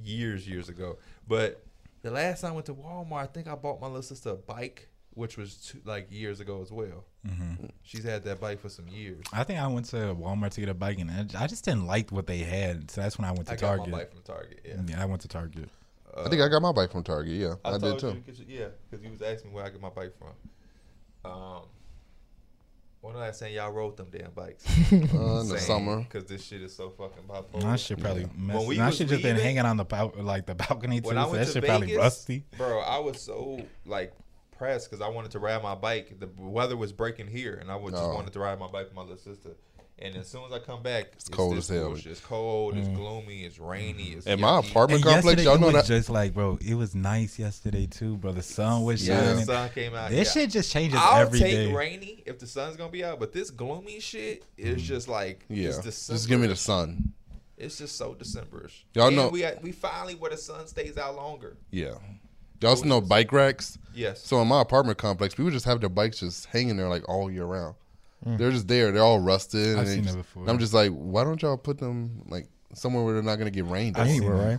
years ago. But the last time I went to Walmart, I think I bought my little sister a bike, which was years ago as well. Mm-hmm. She's had that bike for some years. I think I went to Walmart to get a bike, and I just didn't like what they had. So that's when I went to Target. I got my bike from Target, yeah, I went to Target. I think I got my bike from Target, yeah. I did too. Because you was asking me where I get my bike from. What am I saying? Y'all rode them damn bikes. In the summer. Because this shit is so fucking bipolar. I should probably mess it. I should just been hanging on the balcony too. So that shit probably rusty. Bro, I was so pressed because I wanted to ride my bike. The weather was breaking here and I just wanted to ride my bike with my little sister. And as soon as I come back, it's cold as hell. It's cold, it's gloomy, it's rainy. It's and my apartment complex, y'all know that. Just like, bro, it was nice yesterday too, bro. The sun was shining. The sun came out. This shit just changes every day. I'll take rainy if the sun's gonna be out, but this gloomy shit is just like, it's December. Just give me the sun. It's just so Decemberish. Y'all know we finally where the sun stays out longer. Yeah. Y'all also know bike racks. Yes. So in my apartment complex, we would just have their bikes just hanging there like all year round. They're just there. They're all rusted. I've seen that before. I'm just like, why don't y'all put them somewhere where they're not gonna get rained? Anywhere, right?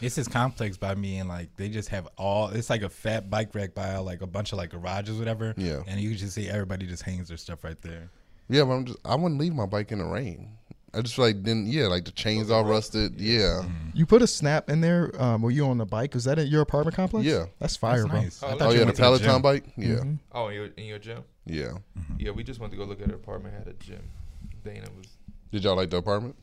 This is complex by me, and they just have all. It's like a fat bike rack by a bunch of garages, whatever. Yeah. And you just see everybody just hangs their stuff right there. Yeah, but I wouldn't leave my bike in the rain. I just the chains all rusted. Yeah. You put a snap in there. Were you on the bike? Was that at your apartment complex? Yeah. That's fire, bro. Nice. Oh, you had a Peloton bike? Yeah. Mm-hmm. Oh, in your gym? Yeah. Mm-hmm. Yeah, we just went to go look at an apartment. Had a gym. Dana was. Did y'all like the apartment?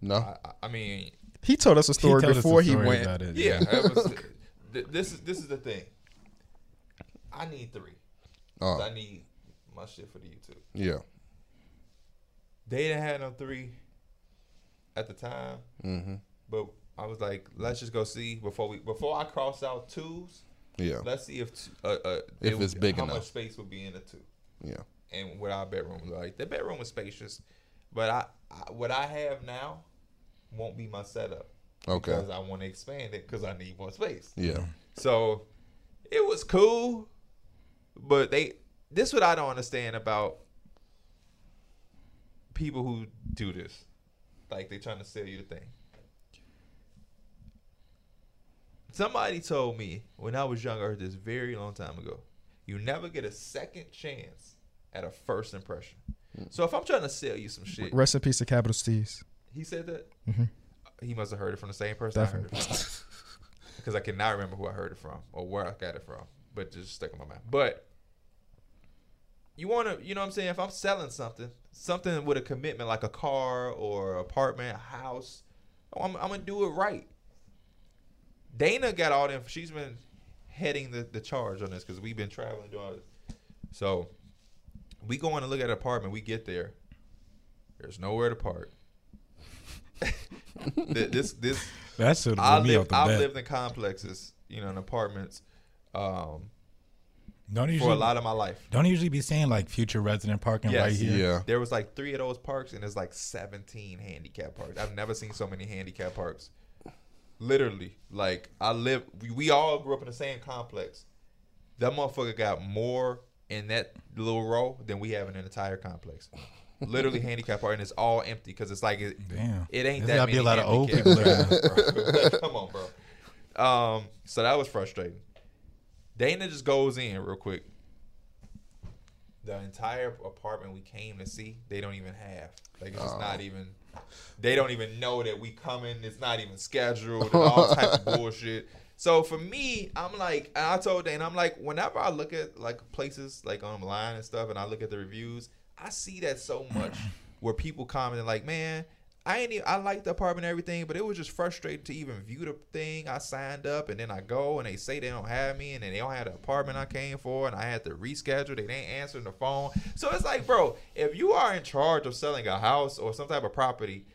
No. No? I mean. He told us a story before he went. About it, yeah. This is the thing. I need three. Oh. I need my shit for the YouTube. Yeah. They didn't have no three at the time, but I was like, let's just go see before I cross out twos. Yeah, let's see if it's big enough. How much space would be in the two? Yeah, and what our bedroom was like. The bedroom was spacious, but what I have now won't be my setup. Okay, because I want to expand it because I need more space. Yeah, so it was cool, but this is what I don't understand about people who do this. They trying to sell you the thing. Somebody told me when I was younger, this very long time ago, you never get a second chance at a first impression. So if I'm trying to sell you some shit. Rest in peace to Capital Steez. He said that? Mm-hmm. He must have heard it from the same person. Definitely. I heard it from. Because I cannot remember who I heard it from or where I got it from. But just stuck in my mind. But you want to, you know what I'm saying? If I'm selling something, something with a commitment like a car or apartment, a house, I'm going to do it right. Dana got all them. She's been heading the charge on this because we've been traveling doing all this. So we go in and look at an apartment. We get there. There's nowhere to park. this that should have me off the bat. I've lived in complexes, you know, in apartments. For a lot of my life. Don't usually be saying like future resident parking right here. Yeah. There was like 3 of those parks and there's like 17 handicap parks. I've never seen so many handicap parks. Literally. Like we all grew up in the same complex. That motherfucker got more in that little row than we have in an entire complex. Literally handicap park, and it's all empty because it's like it ain't that many. There's gotta be a lot of old people there. Come on, bro. So that was frustrating. Dana just goes in real quick. The entire apartment we came to see, they don't even have. Like, it's just not even, they don't even know that we coming. It's not even scheduled and all types of bullshit. So for me, I'm like, and I told Dana, I'm like, whenever I look at like places like online and stuff and I look at the reviews, I see that so much where people comment like, man, I like the apartment and everything, but it was just frustrating to even view the thing. I signed up and then I go and they say they don't have me and then they don't have the apartment I came for and I had to reschedule. They didn't answer the phone. So it's like, bro, if you are in charge of selling a house or some type of property,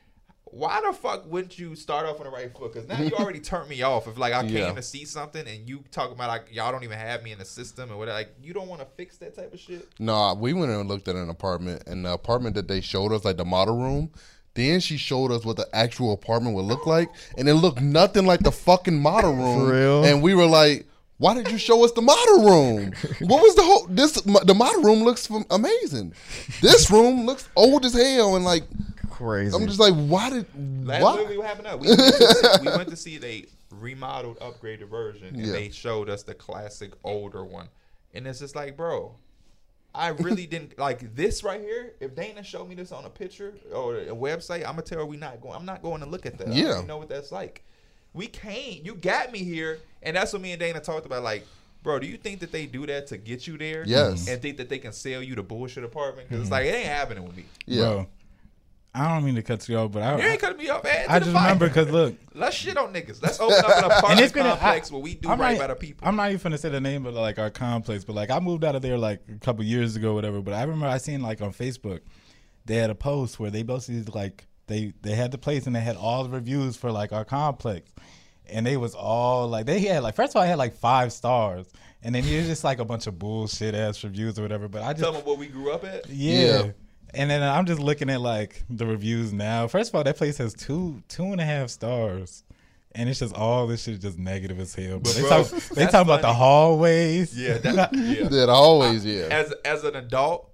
why the fuck wouldn't you start off on the right foot? Because now you already turned me off. If like I came to see something and you talking about like y'all don't even have me in the system or whatever, like you don't want to fix that type of shit. Nah, we went and looked at an apartment and the apartment that they showed us, like the model room. Then she showed us what the actual apartment would look like, and it looked nothing like the fucking model room. For real? And we were like, "Why did you show us the model room? What was the whole this? The model room looks amazing. This room looks old as hell and like crazy. I'm just like, why did? That's literally what happened. We went to see the remodeled, upgraded version, and they showed us the classic older one, and it's just like, bro. I really didn't like this right here. If Dana showed me this on a picture or a website, I'm gonna tell her I'm not going to look at that. I don't know what that's like. We can't. You got me here, and that's what me and Dana talked about. Like, bro, do you think that they do that to get you there? Yes. And think that they can sell you the bullshit apartment? Because it's like it ain't happening with me. Yeah. Bro, I don't mean to cut you off, but you ain't cutting me off. I just remember because look, let's shit on niggas. Let's open up an apartment complex where we do right by the people. I'm not even gonna say the name of like our complex, but like I moved out of there like a couple years ago, or whatever. But I remember I seen like on Facebook, they had a post where they basically like they had the place and they had all the reviews for like our complex, and they was all like they had like first of all I had like 5 stars. And then you're just like a bunch of bullshit ass reviews or whatever. But I just tell them what we grew up at. Yeah. And then I'm just looking at, like, the reviews now. First of all, that place has 2.5 stars. And it's just all this shit just negative as hell. But they talk about the hallways. Yeah, the hallways, As an adult,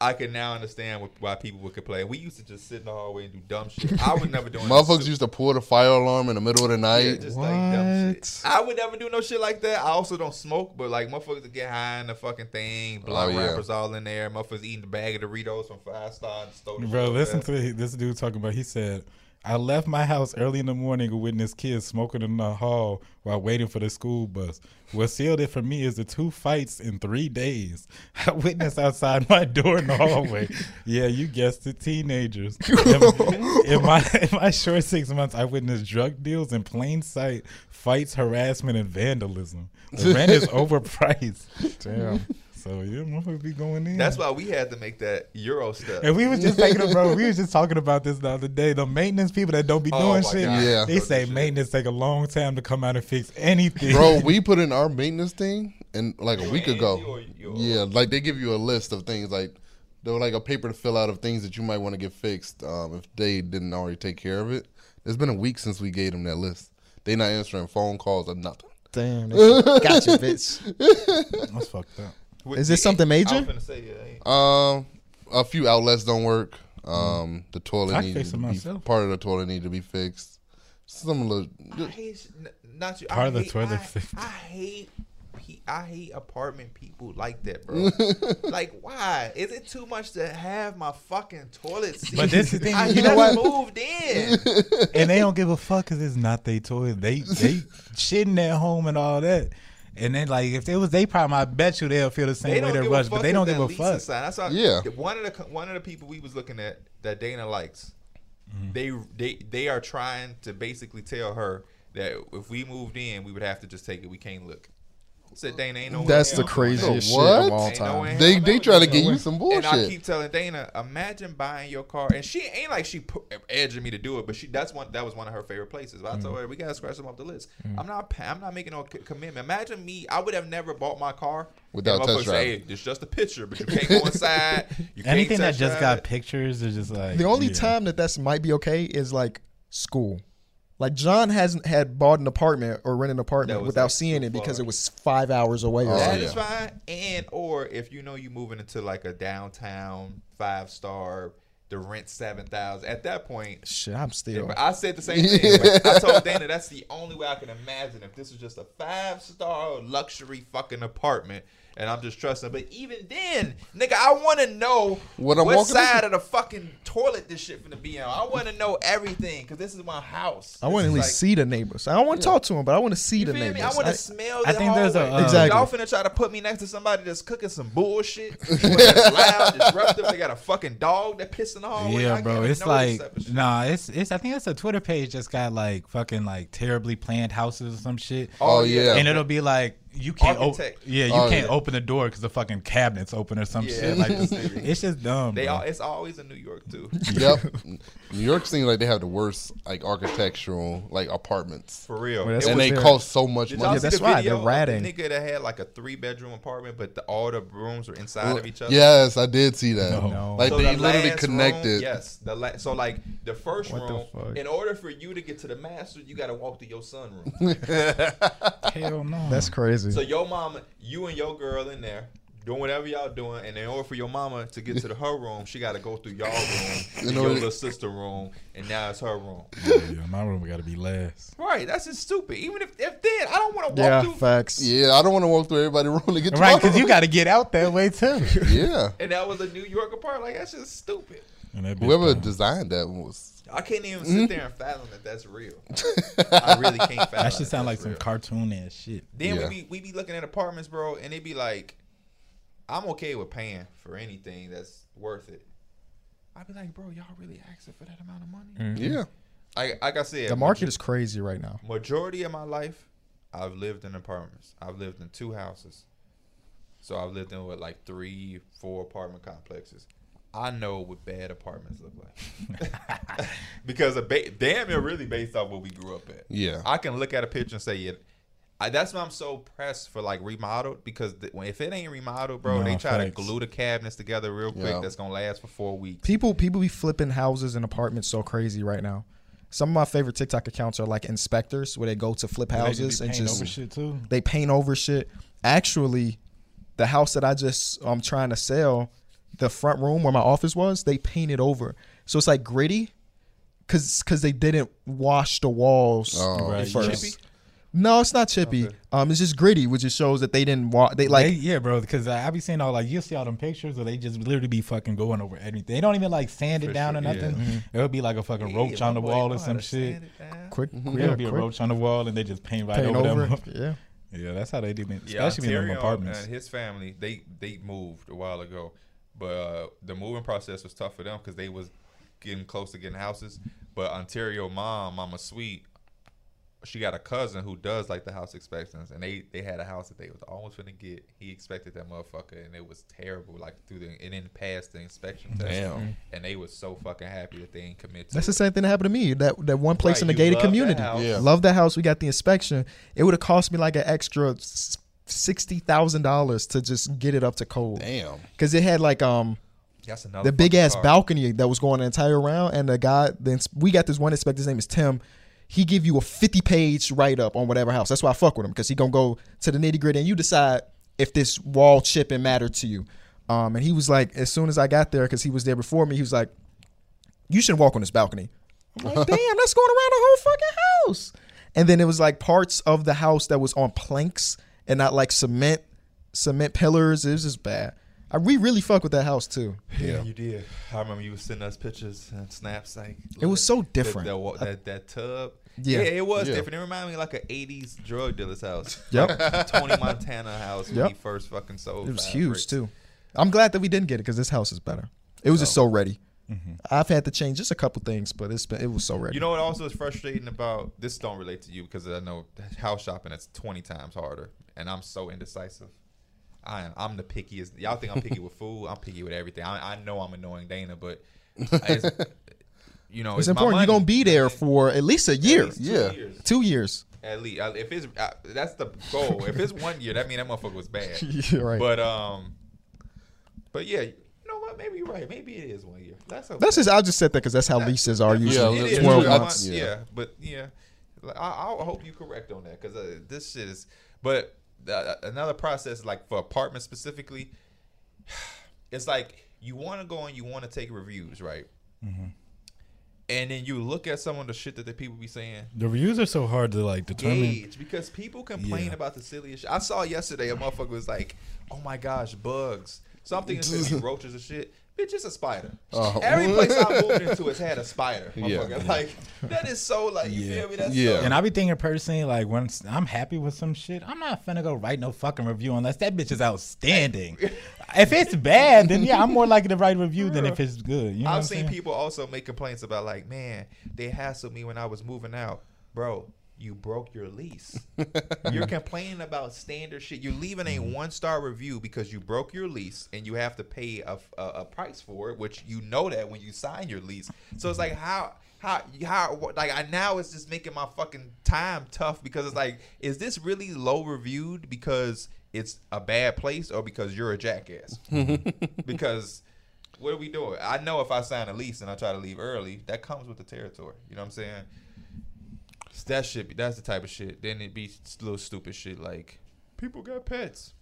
I can now understand why people would complain. We used to just sit in the hallway and do dumb shit. I was never doing Motherfuckers used to pull the fire alarm in the middle of the night. Yeah, just like dumb shit. I would never do no shit like that. I also don't smoke, but like motherfuckers would get high in the fucking thing. Blood rappers all in there. Motherfuckers eating the bag of Doritos from 5 Star and stole the Bro, listen to this dude talking about, he said, I left my house early in the morning to witness kids smoking in the hall while waiting for the school bus. What sealed it for me is the 2 fights in 3 days. I witnessed outside my door in the hallway. Yeah, you guessed it, teenagers. In my short 6 months, I witnessed drug deals in plain sight, fights, harassment, and vandalism. The rent is overpriced. Damn. So yeah, motherfucker be going in. That's why we had to make that Euro stuff. And we was just thinking, bro. We was just talking about this the other day. The maintenance people that don't be doing shit. Yeah. They say maintenance take a long time to come out and fix anything. Bro, we put in our maintenance thing and like a week ago. Yeah, like they give you a list of things like there were like a paper to fill out of things that you might want to get fixed if they didn't already take care of it. It's been a week since we gave them that list. They not answering phone calls or nothing. Damn, gotcha, bitch. That's fucked up. Is this something major? I was gonna say, a few outlets don't work. The toilet needs to be, part of the toilet need to be fixed. Some little. I hate, not you. Part I of hate, the toilet. I hate apartment people like that, bro. Like, why is it too much to have my fucking toilet seat? But this is the thing. I just moved in, and they don't give a fuck because it's not their toilet. They shitting at home and all that. And then, like, if it was their problem, I bet you they'll feel the same way they're rushed. But they don't give a fuck. I saw one of the people we was looking at that Dana likes. Mm-hmm. They are trying to basically tell her that if we moved in, we would have to just take it. We can't look. Said Dana ain't no. That's the craziest shit of all time. No they try to get you some bullshit. And I keep telling Dana, imagine buying your car, and she ain't like she edging me to do it, but that was one of her favorite places. But I told her we gotta scratch them off the list. I'm not making no commitment. Imagine me, I would have never bought my car without test drive. Hey, it's just a picture, but you can't go inside. You can't anything that just got pictures is just like the only time that that's might be okay is like school. Like, John hasn't had bought an apartment or rented an apartment without seeing it because it was 5 hours away. That is fine. And, or if you know you're moving into like a downtown 5-star, the rent $7,000. At that point, shit, I'm still. I said the same thing. Like, I told Dana that's the only way I can imagine if this was just a 5-star luxury fucking apartment. And I'm just trusting. But even then, nigga, I want to know what side of the fucking toilet this shit finna be on. I want to know everything because this is my house. I want to at least see the neighbors. I don't want to talk to them, but I want to see the neighbors. I want to smell the hallway. Exactly. Y'all finna try to put me next to somebody that's cooking some bullshit. That's loud, disruptive. They got a fucking dog that pissed in the hallway. Yeah, bro. It's like, I think it's a Twitter page that's got like fucking like terribly planned houses or some shit. Oh, yeah. And it'll be like, you can't open the door because the fucking cabinet's open or some shit. Like, it's just dumb. It's always in New York too. Yep, New York seems like they have the worst like architectural like apartments for real, and they cost so much money. Yeah, that's why they're ratting. The nigga that had like a 3-bedroom apartment, but all the rooms were inside of each other. Yes, I did see that. No. Like so they literally connected. Room, yes, so like the first room. In order for you to get to the master, you got to walk to your sunroom. Hell no, that's crazy. So your mama, you and your girl in there doing whatever y'all doing, and in order for your mama to get to her room, she got to go through y'all room, your little sister room, and now it's her room. Yeah, my room got to be last. Right, that's just stupid. Even if then, I don't want to walk through. Yeah, facts. Yeah, I don't want to walk through everybody's room to get to my room. Right, because you got to get out that way too. Yeah. And that was a New York apartment. Like, that's just stupid. And whoever designed that was. I can't even sit there and fathom that that's real. I really can't fathom that. That should sound like some cartoon ass shit. Then we be looking at apartments, bro, and it be like, I'm okay with paying for anything that's worth it. I'd be like, bro, y'all really asking for that amount of money? Mm-hmm. Yeah. Like I said, the market is crazy right now. Majority of my life, I've lived in apartments. I've lived in 2 houses. So I've lived in, 3-4 apartment complexes. I know what bad apartments look like. Because damn, it really based off what we grew up at. Yeah. I can look at a picture and say, yeah, that's why I'm so pressed for like remodeled, because if it ain't remodeled, bro, they try to glue the cabinets together real quick. Yeah. That's going to last for 4 weeks. People be flipping houses and apartments so crazy right now. Some of my favorite TikTok accounts are like inspectors where they go to flip houses and just over shit too. They paint over shit. Actually, the house that I'm trying to sell, the front room where my office was, they painted over. So it's like gritty because they didn't wash the walls first. Chippy? No, it's not chippy. Okay. It's just gritty, which just shows that they didn't wash. Bro, because I be seeing all like, you'll see all them pictures where they just literally be fucking going over everything. They don't even like sand it down or nothing. Yeah. Mm-hmm. It'll be like a fucking roach on the wall or some shit. It'll be a roach on the wall and they just paint over them. Yeah. Yeah, that's how they do it. Especially in them apartments. His family, they moved a while ago. But the moving process was tough for them because they was getting close to getting houses. But Ontario Mama Sweet, she got a cousin who does like the house inspections. And they had a house that they was almost going to get. He expected that motherfucker, and it was terrible. It didn't pass the inspection test. Damn. And they was so fucking happy that they didn't commit to it. That's the same thing that happened to me. That one place in the gated community. Love that house. We got the inspection. It would have cost me like an extra $60,000 to just get it up to code. Damn. Because it had like the big ass balcony that was going the entire round, and the guy, we got this one inspector, his name is Tim. He give you a 50-page write-up on whatever house. That's why I fuck with him, because he gonna go to the nitty-gritty and you decide if this wall chipping mattered to you. And he was like, as soon as I got there, because he was there before me, he was like, you shouldn't walk on this balcony. I'm like, damn, that's going around the whole fucking house. And then it was like parts of the house that was on planks and not like cement pillars. It was just bad. We really fuck with that house too. Yeah, you did. I remember you were sending us pictures and snaps. Like, it was so different. That tub. Yeah, it was different. It reminded me of like an 80s drug dealer's house. Yep. Tony Montana house when he first fucking sold. It was huge too. I'm glad that we didn't get it because this house is better. It was just so ready. Mm-hmm. I've had to change just a couple things, but it was so ready. You know what also is frustrating about this? Don't relate to you because I know house shopping is 20 times harder, and I'm so indecisive. I'm the pickiest. Y'all think I'm picky with food? I'm picky with everything. I know I'm annoying Dana, but it's important. You're gonna be there for at least a year. Two years. At least if it's that's the goal. If it's 1 year, that means that motherfucker was bad. Yeah, right. But yeah. Maybe you're right. Maybe it is 1 year. That's okay. I'll just set that because that's how leases are usually. Yeah, 12 months. Yeah, but I hope you're correct on that because this shit is. But another process, like for apartments specifically, it's like you want to go and you want to take reviews, right? Mm-hmm. And then you look at some of the shit that the people be saying. The reviews are so hard to like determine because people complain about the silliest shit. I saw yesterday a motherfucker was like, "Oh my gosh, bugs." Something that said roaches and shit. Bitch, it's a spider. Every place I moved into has had a spider. Motherfucker. Like, that is so, like, you feel me? That's so. And I be thinking personally, like, once I'm happy with some shit, I'm not finna go write no fucking review unless that bitch is outstanding. If it's bad, then I'm more likely to write a review than if it's good. You know I've seen people also make complaints about, like, man, they hassled me when I was moving out. Bro, you broke your lease. You're complaining about standard shit. You're leaving a one-star review because you broke your lease and you have to pay a price for it, which you know that when you sign your lease. So it's like how like now it's just making my fucking time tough because it's like, is this really low reviewed because it's a bad place or because you're a jackass? Because what are we doing? I know if I sign a lease and I try to leave early, that comes with the territory. You know what I'm saying? That shit be, that's the type of shit. Then it be little stupid shit like people got pets.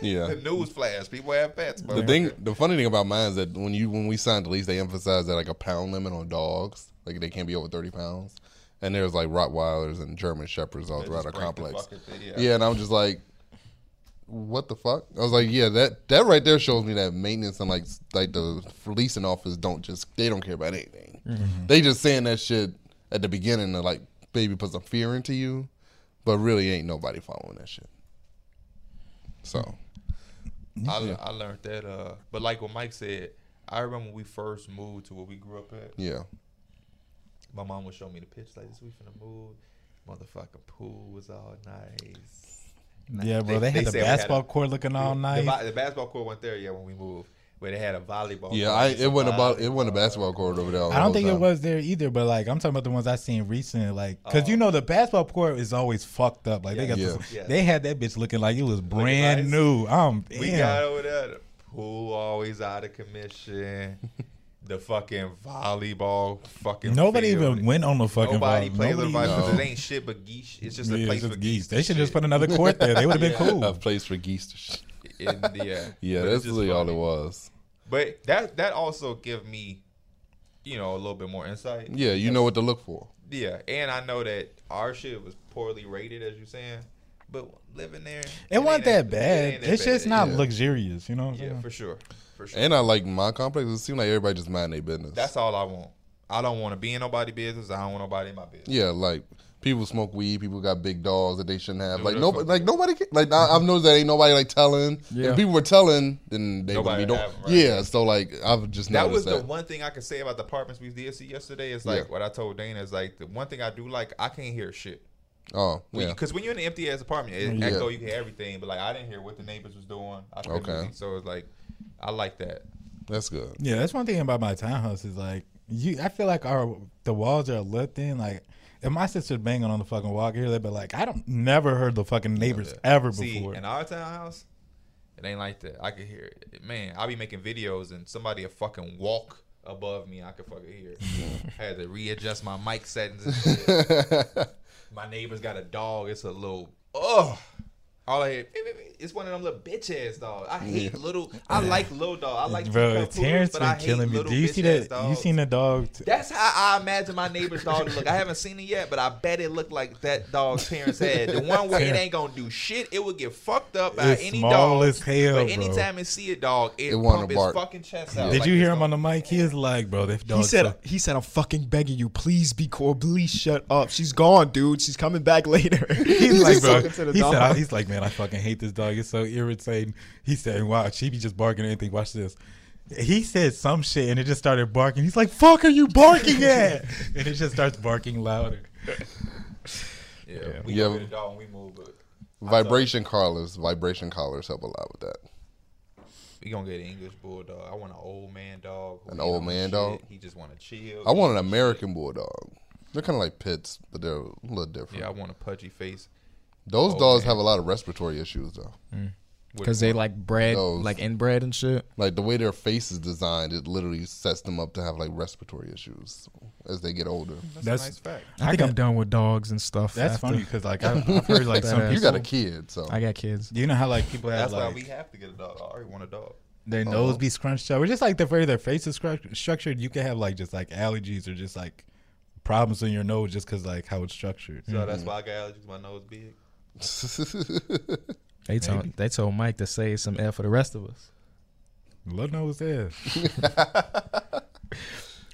Yeah. The newsflash, people have pets. Bro. The funny thing about mine is that when we signed the lease, they emphasized that like a pound limit on dogs, like they can't be over 30 pounds. And there's like Rottweilers and German Shepherds all throughout our complex. Yeah, and I'm just like, what the fuck? I was like, yeah, that right there shows me that maintenance and like the leasing office don't care about anything. Mm-hmm. They just saying that shit. At the beginning to like baby put some fear into you, but really ain't nobody following that shit. So I learned that but like what Mike said, I remember when we first moved to where we grew up at. Yeah. My mom would show me the pictures like this we finna move. Motherfucking pool was all nice. Yeah, bro, they had the basketball court looking all nice. The basketball court went there, when we moved. Where they had a volleyball. Yeah, it wasn't a basketball court over there. I don't think it was there either, but like I'm talking about the ones I seen recently, like because the basketball court is always fucked up. Like they had that bitch looking like it was brand new. We got over there. The pool always out of commission. The fucking volleyball fucking nobody field. Even went on the fucking nobody volleyball. Played volleyball because it ain't shit but geese. It's just a place for geese. They should just put another court there. They would have been cool. A place for geese to shit. Yeah, that's really all it was. But that also give me, a little bit more insight. Yeah, know what to look for. Yeah, and I know that our shit was poorly rated, as you're saying. But living there, it wasn't that bad. It's just not luxurious, you know what I'm saying? Yeah, for sure. And I like my complex. It seemed like everybody just mind their business. That's all I want. I don't want to be in nobody's business. I don't want nobody in my business. Yeah, like people smoke weed. People got big dogs that they shouldn't have. Dude, like nobody, nobody. Can, like I've noticed that ain't nobody like telling. Yeah. If people were telling, then they would be doing. Right? Yeah. So like I've just that noticed was the one thing I could say about the apartments we did see yesterday is like what I told Dana is like the one thing I do like I can't hear shit. Oh yeah. Because when you're in an empty ass apartment, it echo you can hear everything. But like I didn't hear what the neighbors was doing. So it's like I like that. That's good. Yeah, that's one thing about my townhouse is like I feel like the walls are lived in like. If my sister's banging on the fucking wall here, they'd be like, I don't never heard the fucking neighbors ever before. See, in our townhouse, it ain't like that. I could hear it. Man, I'll be making videos and somebody will fucking walk above me. I could fucking hear it. I had to readjust my mic settings and shit. My neighbor's got a dog. It's a little, all I hear, it's one of them little bitch ass dogs. I hate little. I like little dog. I like bro. Terrence been killing me. Do you see that? Dogs. You seen the dog? That's how I imagine my neighbor's dog to look. I haven't seen it yet, but I bet it looked like that dog's Terrence had. The one where it ain't gonna do shit. It would get fucked up by any dog. It's small as hell, but anytime it see a dog, it pump its fucking chest out. Did like you hear him on the mic? He is like, bro, that dog. He said, I'm fucking begging you, please be cool, please shut up. She's gone, dude. She's coming back later. He's like, bro. He said, he's like, man, I fucking hate this dog. It's so irritating. He said, wow, she be just barking at anything. Watch this. He said some shit and it just started barking. He's like, fuck are you barking at? And it just starts barking louder. We move the dog and we move it. Vibration collars help a lot with that. We gonna get an English bulldog. I want an old man dog. An old man dog? He just wanna chill. I want an American bulldog. They're kind of like pits, but they're a little different. Yeah, I want a pudgy face. Those dogs have a lot of respiratory issues, though. Because they like bred, like inbred and shit. Like the way their face is designed, it literally sets them up to have like respiratory issues as they get older. That's a nice fact. I think I'm done with dogs and stuff. That's funny because like I've heard like some people. You got a kid, so. I got kids. You know how like people have that's why we have to get a dog. I already want a dog. Their nose be scrunched up. It's just like the way their face is structured. You can have like just like allergies or just like problems in your nose just because like how it's structured. So that's why I got allergies. My nose big. They told Mike to save some air for the rest of us. Love knows air.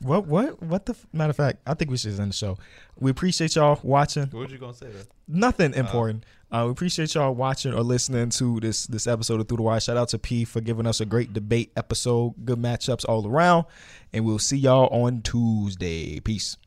What the matter of fact, I think we should end the show. We appreciate y'all watching. What were you gonna say there? Nothing important. We appreciate y'all watching or listening to this episode of Through the Wire. Shout out to P for giving us a great debate episode. Good matchups all around. And we'll see y'all on Tuesday. Peace.